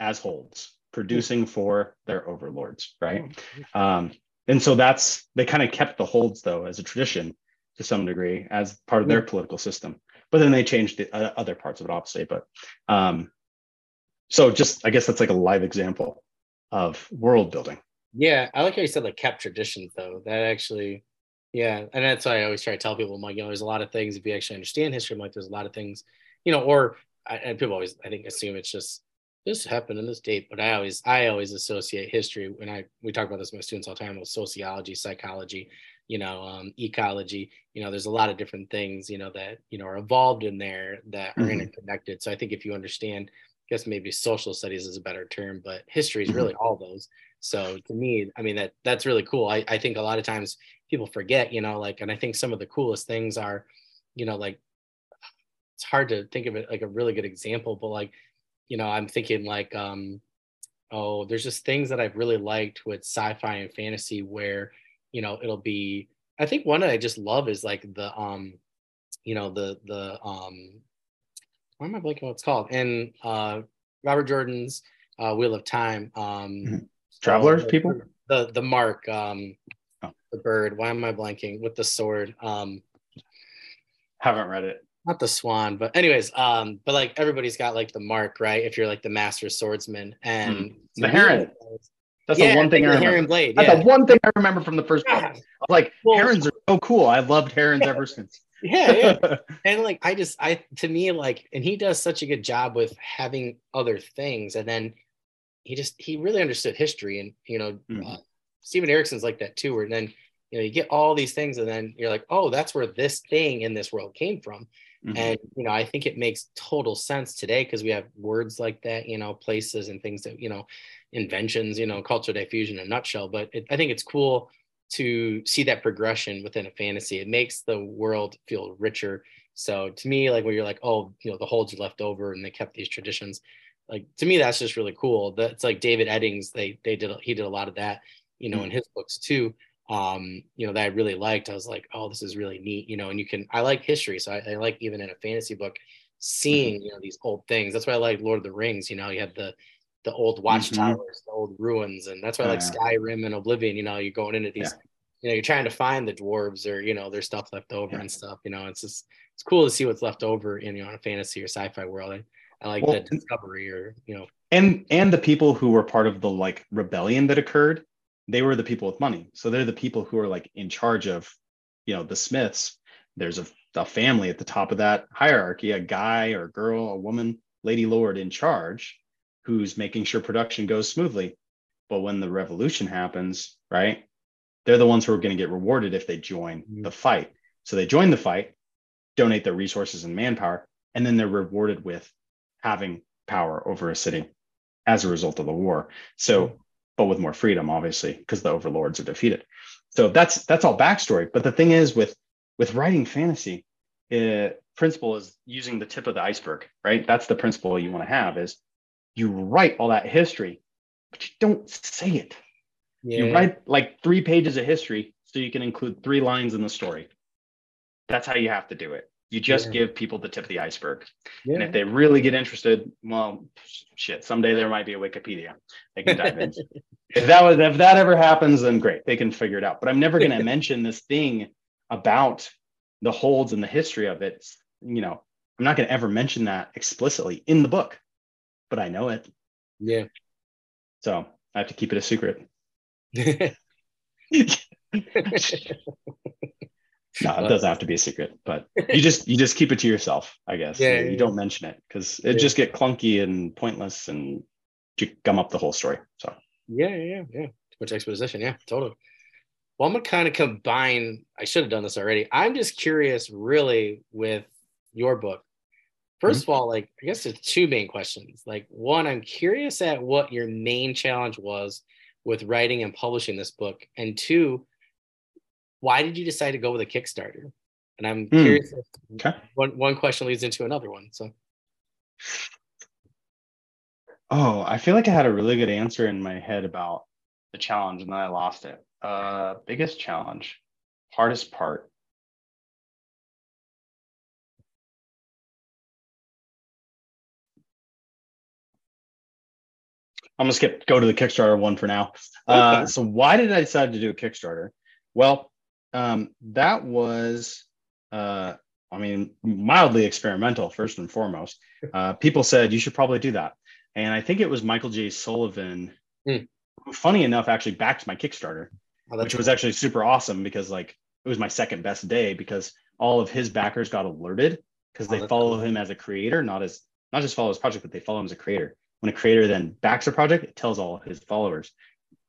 as holds, producing for their overlords, right? Um, and so that's, they kind of kept the holds though as a tradition to some degree as part of their political system, but then they changed the uh, other parts of it obviously. But um, so just, I guess that's like a live example of world building. Yeah. I like how you said like kept traditions though. That actually, yeah. And that's why I always try to tell people, I'm like, you know, there's a lot of things, if you actually understand history, I'm like, there's a lot of things, you know, or I, and people always, I think, assume it's just, this happened in this date, but I always, I always associate history. When I, we talk about this with my students all the time, with sociology, psychology, you know, um, ecology, you know, there's a lot of different things, you know, that, you know, are involved in there that are mm-hmm. interconnected. So I think if you understand, I guess maybe social studies is a better term, but history is really all those. So to me, I mean, that that's really cool. I, I think a lot of times people forget, you know, like, and I think some of the coolest things are, you know, like, it's hard to think of it like a really good example, but like, you know, I'm thinking like, um, oh, there's just things that I've really liked with sci-fi and fantasy where, you know, it'll be, I think one that I just love is like the, um, you know, the, the, um, why am I blanking what it's called? And uh, Robert Jordan's uh, Wheel of Time. Um, Travelers, uh, people? The the mark, um, oh. the bird. Why am I blanking? With the sword. Um, Haven't read it. Not the swan, but anyways, um, but like everybody's got like the mark, right? If you're like the master swordsman. And mm. the heron. That's yeah, the one thing I remember. Heron blade, yeah. That's the one thing I remember from the first yeah. book. I was like, well, herons are so cool. I loved herons yeah. ever since. yeah, yeah. And like, I just, I, to me, like, and he does such a good job with having other things. And then he just, he really understood history. And, you know, mm-hmm. uh, Steven Erickson's like that too, where then, you know, you get all these things and then you're like, oh, that's where this thing in this world came from. Mm-hmm. And, you know, I think it makes total sense today because we have words like that, you know, places and things that, you know, inventions, you know, culture diffusion in a nutshell. But it, I think it's cool to see that progression within a fantasy. It makes the world feel richer. So to me, like when you're like, oh, you know, the holds are left over and they kept these traditions. Like, to me, that's just really cool. That's like David Eddings. They, they did, he did a lot of that, you know, mm-hmm. in his books too. Um, you know, that I really liked. I was like, oh, this is really neat, you know, and you can, I like history. So I, I like, even in a fantasy book, seeing, you know, these old things. That's why I like Lord of the Rings. You know, you have the, the old watchtowers, mm-hmm. the old ruins. And that's why I like yeah. Skyrim and Oblivion. You know, you're going into these, yeah. you know, you're trying to find the dwarves or, you know, there's stuff left over yeah. and stuff, you know, it's just, it's cool to see what's left over in, you know, in a fantasy or sci-fi world. And I like well, the discovery or, you know. And, and the people who were part of the like rebellion that occurred, they were the people with money. So they're the people who are like in charge of, you know, the Smiths. There's a, a family at the top of that hierarchy, a guy or a girl, a woman, lady lord in charge who's making sure production goes smoothly. But when the revolution happens, right, they're the ones who are going to get rewarded if they join mm-hmm. the fight. So they join the fight, donate their resources and manpower, and then they're rewarded with having power over a city as a result of the war. So mm-hmm. but with more freedom, obviously, because the overlords are defeated. So that's that's all backstory. But the thing is, with with writing fantasy, uh, principle is using the tip of the iceberg, right? That's the principle you want to have is you write all that history, but you don't say it. Yeah. You write like three pages of history so you can include three lines in the story. That's how you have to do it. You just yeah. give people the tip of the iceberg. Yeah. And if they really get interested, well, shit, someday there might be a Wikipedia. They can dive in. If that was, if that ever happens, then great. They can figure it out. But I'm never going to mention this thing about the holds and the history of it. You know, I'm not going to ever mention that explicitly in the book, but I know it. Yeah. So I have to keep it a secret. No, it doesn't have to be a secret, but you just you just keep it to yourself, I guess. Yeah, you, yeah, you don't mention it because it yeah. just get clunky and pointless, and you gum up the whole story. So yeah, yeah, yeah. Too much exposition. Yeah, totally. Well, I'm gonna kind of combine. I should have done this already. I'm just curious, really, with your book. First mm-hmm. of all, like I guess there's two main questions. Like one, I'm curious at what your main challenge was with writing and publishing this book, and two, why did you decide to go with a Kickstarter? And I'm mm. curious if okay. one, one question leads into another one. So, oh, I feel like I had a really good answer in my head about the challenge, and then I lost it. Uh, biggest challenge, hardest part. I'm gonna skip, go to the Kickstarter one for now. Okay. Uh, so why did I decide to do a Kickstarter? Well, Um, that was, uh, I mean, mildly experimental, first and foremost. Uh, people said, you should probably do that. And I think it was Michael J. Sullivan, mm. who, funny enough, actually backed my Kickstarter, oh, which cool. was actually super awesome because, like, it was my second best day because all of his backers got alerted because oh, they follow cool. him as a creator, not as not just follow his project, but they follow him as a creator. When a creator then backs a project, it tells all his followers.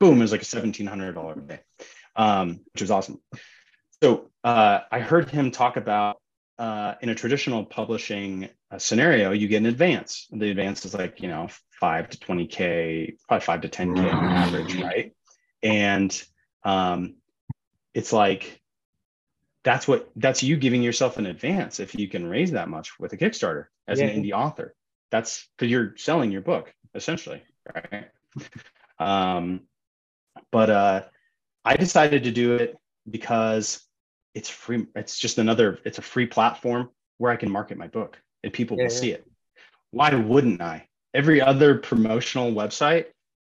Boom, it was like a seventeen hundred dollars day, um, which was awesome. So uh, I heard him talk about uh, in a traditional publishing uh, scenario, you get an advance. The advance is like, you know, five to twenty K, probably five to ten K on average, right? And um, it's like, that's what, that's you giving yourself an advance if you can raise that much with a Kickstarter as yeah. an indie author. That's because you're selling your book, essentially, right? um, but uh, I decided to do it because it's free. It's just another, it's a free platform where I can market my book and people yeah, will yeah. see it. Why wouldn't I? Every other promotional website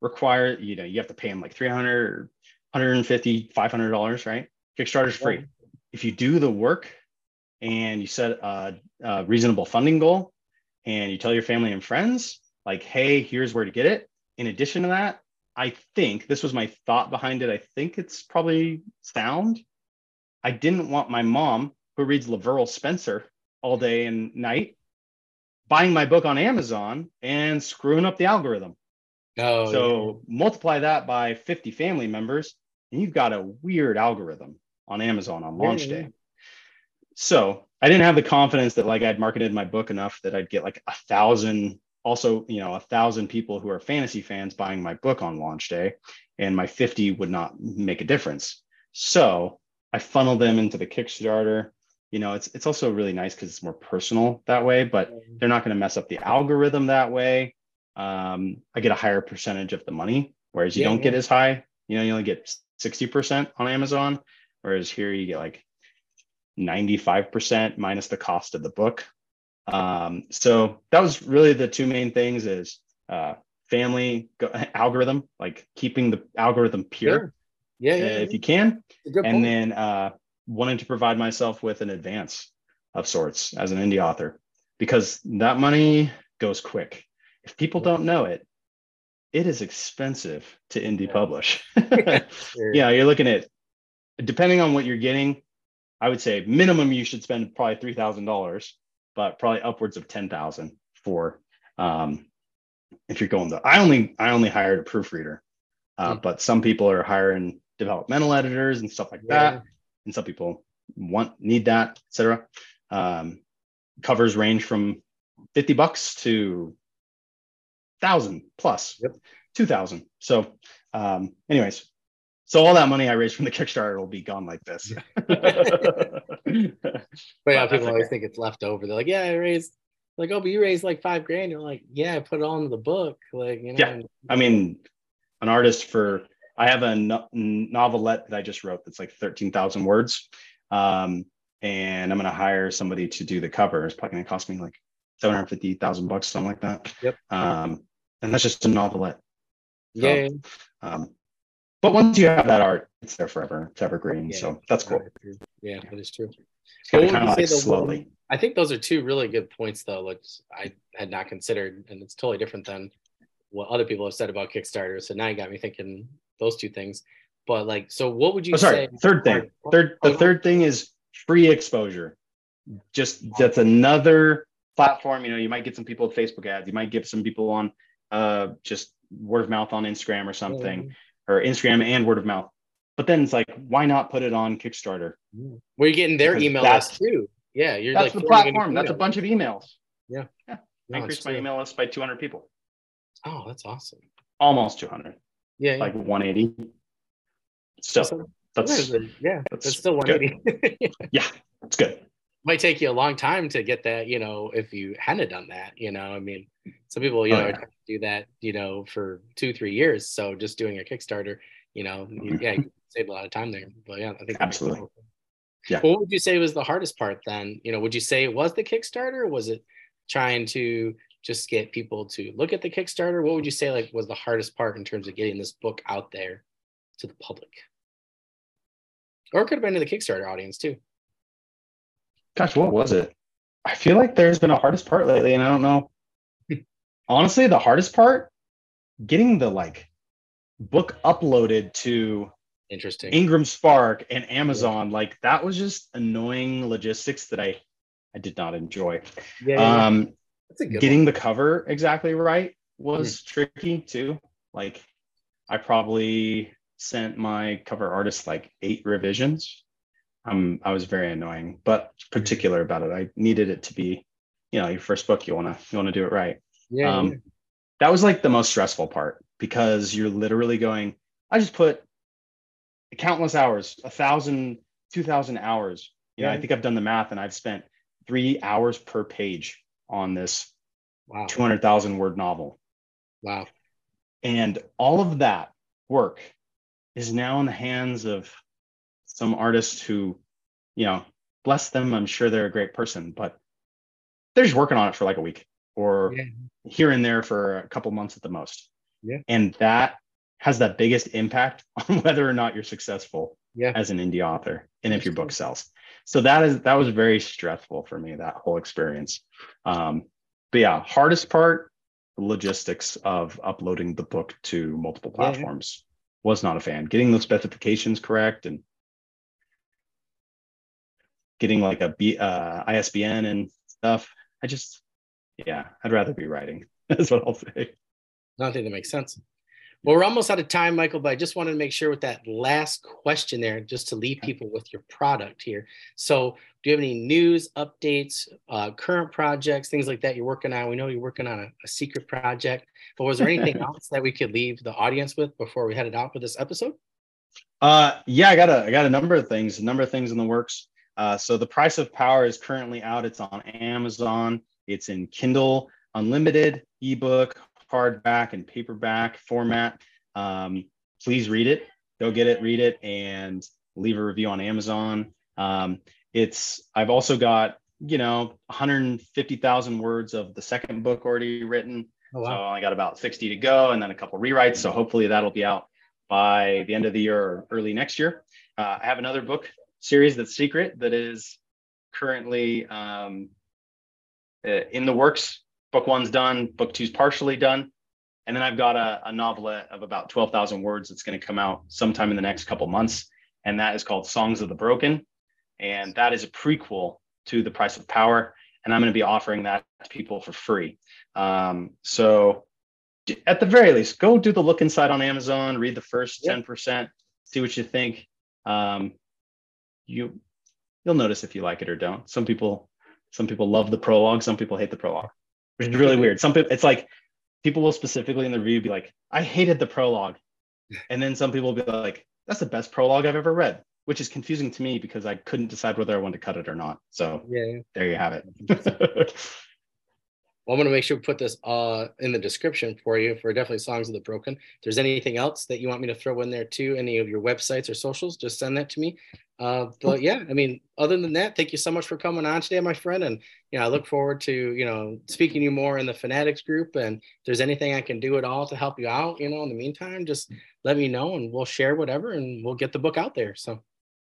require, you know, you have to pay them like three hundred dollars, one hundred fifty dollars, five hundred dollars, right? Kickstarter's free. Yeah. If you do the work and you set a, a reasonable funding goal and you tell your family and friends, like, hey, here's where to get it. In addition to that, I think this was my thought behind it. I think it's probably sound. I didn't want my mom, who reads Laverl Spencer all day and night, buying my book on Amazon and screwing up the algorithm. Oh, so yeah. multiply that by fifty family members, and you've got a weird algorithm on Amazon on launch yeah, yeah. day. So I didn't have the confidence that like I'd marketed my book enough that I'd get like a thousand, also, you know, a thousand people who are fantasy fans buying my book on launch day, and my fifty would not make a difference. So I funneled them into the Kickstarter. You know, it's it's also really nice because it's more personal that way, but they're not going to mess up the algorithm that way. Um, I get a higher percentage of the money, whereas you yeah, don't yeah. get as high. You know, you only get sixty percent on Amazon, whereas here you get like ninety-five percent minus the cost of the book. Um, so that was really the two main things: is uh, family go- algorithm, like keeping the algorithm pure, yeah, yeah, uh, yeah if yeah. you can, and point. then uh, wanting to provide myself with an advance of sorts as an indie author, because that money goes quick. If people don't know it, it is expensive to indie yeah. publish. yeah, you're looking at, depending on what you're getting, I would say minimum you should spend probably three thousand dollars, but probably upwards of ten thousand dollars for um, if you're going to. I only I only hired a proofreader, uh, mm. but some people are hiring developmental editors and stuff like yeah. that, and some people want need that, et cetera. Um, covers range from fifty bucks to thousand plus yep. two thousand. So um anyways, so all that money I raised from the Kickstarter will be gone like this. But yeah, well, people always think it's left over. They're like, yeah, I raised like, oh, but you raised like five grand. You're like, yeah, I put it all into the book. Like, you know, yeah. I mean, an artist for, I have a no- novelette that I just wrote that's like thirteen thousand words. Um, and I'm going to hire somebody to do the cover. It's probably going to cost me like seven hundred fifty thousand bucks, something like that. Yep. Um, and that's just a novelette. So, yeah. Um, but once you have that art, it's there forever. It's evergreen. Yeah. So that's cool. Yeah, that is true. It's kind well, of like slowly. One, I think those are two really good points, though, which I had not considered. And it's totally different than what other people have said about Kickstarter. So now you got me thinking those two things. But like, so what would you oh, sorry. say? Third thing. Third. The third thing is free exposure. Just that's another platform. You know, you might get some people with Facebook ads. You might get some people on uh, just word of mouth on Instagram or something, mm. or Instagram and word of mouth. But then it's like, why not put it on Kickstarter? Mm. Well, you're getting their because email list too. Yeah, you're that's like the platform. That's a bunch of emails. Yeah, yeah. No, I increased my true. email list by two hundred people. Oh, that's awesome. Almost two hundred. Yeah, yeah. Like one eighty. So awesome. that's yeah, yeah that's, that's still one eighty. Yeah, it's good. Might take you a long time to get that, you know, if you hadn't done that, you know, I mean, some people, you oh, know, yeah. do that, you know, for two, three years. So just doing a Kickstarter, you know, mm-hmm. you, yeah, you save a lot of time there. But yeah, I think absolutely. Cool. Yeah. Well, what would you say was the hardest part then? You know, would you say it was the Kickstarter? Or was it trying to just get people to look at the Kickstarter? What would you say like was the hardest part in terms of getting this book out there to the public? Or it could have been to the Kickstarter audience too. Gosh, what was it? I feel like there's been a hardest part lately, and I don't know. Honestly, the hardest part, getting the like book uploaded to interesting Ingram Spark and Amazon, yeah. like that was just annoying logistics that I, I did not enjoy. Yeah, yeah, um, yeah. That's a good getting one. The cover exactly right was mm. tricky too. Like, I probably sent my cover artist like eight revisions. Um, I was very annoying, but particular about it. I needed it to be, you know, your first book. You wanna you wanna do it right. Yeah. Um, yeah. That was like the most stressful part because you're literally going. I just put countless hours, a thousand, two thousand hours. You yeah. know, I think I've done the math, and I've spent three hours per page on this wow. two hundred thousand word novel. Wow. And all of that work is now in the hands of some artists who, you know, bless them. I'm sure they're a great person, but they're just working on it for like a week or yeah. here and there for a couple months at the most. Yeah. And that has the biggest impact on whether or not you're successful yeah. as an indie author and if your book sells. So that is that was very stressful for me, that whole experience. Um, but yeah, hardest part, the logistics of uploading the book to multiple platforms. Yeah. Was not a fan. Getting those specifications correct and getting like a B, uh, I S B N and stuff. I just, yeah, I'd rather be writing. That's what I'll say. Nothing that makes sense. Well, we're almost out of time, Michael, but I just wanted to make sure with that last question there, just to leave people with your product here. So do you have any news, updates, uh, current projects, things like that you're working on? We know you're working on a, a secret project, but was there anything else that we could leave the audience with before we headed out for this episode? Uh, yeah, I got a, I got a number of things, a number of things in the works. Uh, so The Price of Power is currently out. It's on Amazon. It's in Kindle Unlimited, ebook, hardback and paperback format. Um, please read it, go get it, read it, and leave a review on Amazon. Um, it's, I've also got, you know, one hundred fifty thousand words of the second book already written. Oh, wow. So I got about sixty to go and then a couple rewrites. So hopefully that'll be out by the end of the year or early next year. Uh, I have another book series that's secret that is currently um, in the works. Book one's done, book two's partially done. And then I've got a, a novelette of about twelve thousand words that's going to come out sometime in the next couple months. And that is called Songs of the Broken. And that is a prequel to The Price of Power. And I'm going to be offering that to people for free. Um, so at the very least, go do the look inside on Amazon, read the first ten percent, see what you think. Um, you, you'll notice if you like it or don't. Some people, some people love the prologue. Some people hate the prologue. Which is really weird. Some people, it's like people will specifically in the review be like, I hated the prologue. And then some people will be like, that's the best prologue I've ever read, which is confusing to me because I couldn't decide whether I wanted to cut it or not. So yeah, there you have it. Well, I'm going to make sure we put this uh, in the description for you for definitely Songs of the Broken. If there's anything else that you want me to throw in there too, any of your websites or socials, just send that to me. Uh, but yeah, I mean, other than that, thank you so much for coming on today, my friend. And, you know, I look forward to, you know, speaking to you more in the Fanatics group. And if there's anything I can do at all to help you out, you know, in the meantime, just let me know and we'll share whatever and we'll get the book out there. So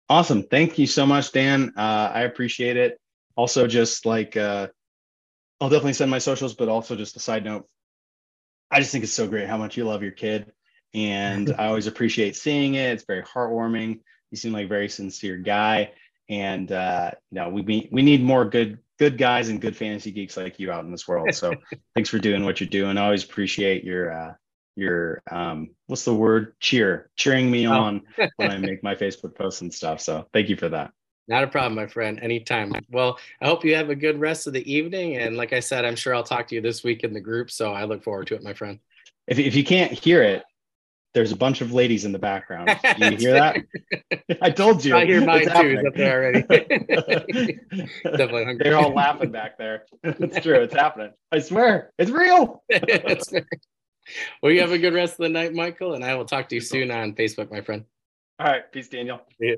awesome. Thank you so much, Dan. Uh, I appreciate it. Also, just like, uh, I'll definitely send my socials, but also just a side note. I just think it's so great how much you love your kid. And I always appreciate seeing it. It's very heartwarming. You seem like a very sincere guy. And uh, you know, we, we we need more good good guys and good fantasy geeks like you out in this world. So thanks for doing what you're doing. I always appreciate your uh, your um, what's the word? Cheer, cheering me on when I make my Facebook posts and stuff. So thank you for that. Not a problem, my friend. Anytime. Well, I hope you have a good rest of the evening. And like I said, I'm sure I'll talk to you this week in the group. So I look forward to it, my friend. If, if you can't hear it, there's a bunch of ladies in the background. Do you hear that? I told you. I hear mine too. It's up there already. Definitely hungry. They're all laughing back there. It's true. It's happening. I swear. It's real. Well, you have a good rest of the night, Michael. And I will talk to you soon on Facebook, my friend. All right. Peace, Daniel. See you.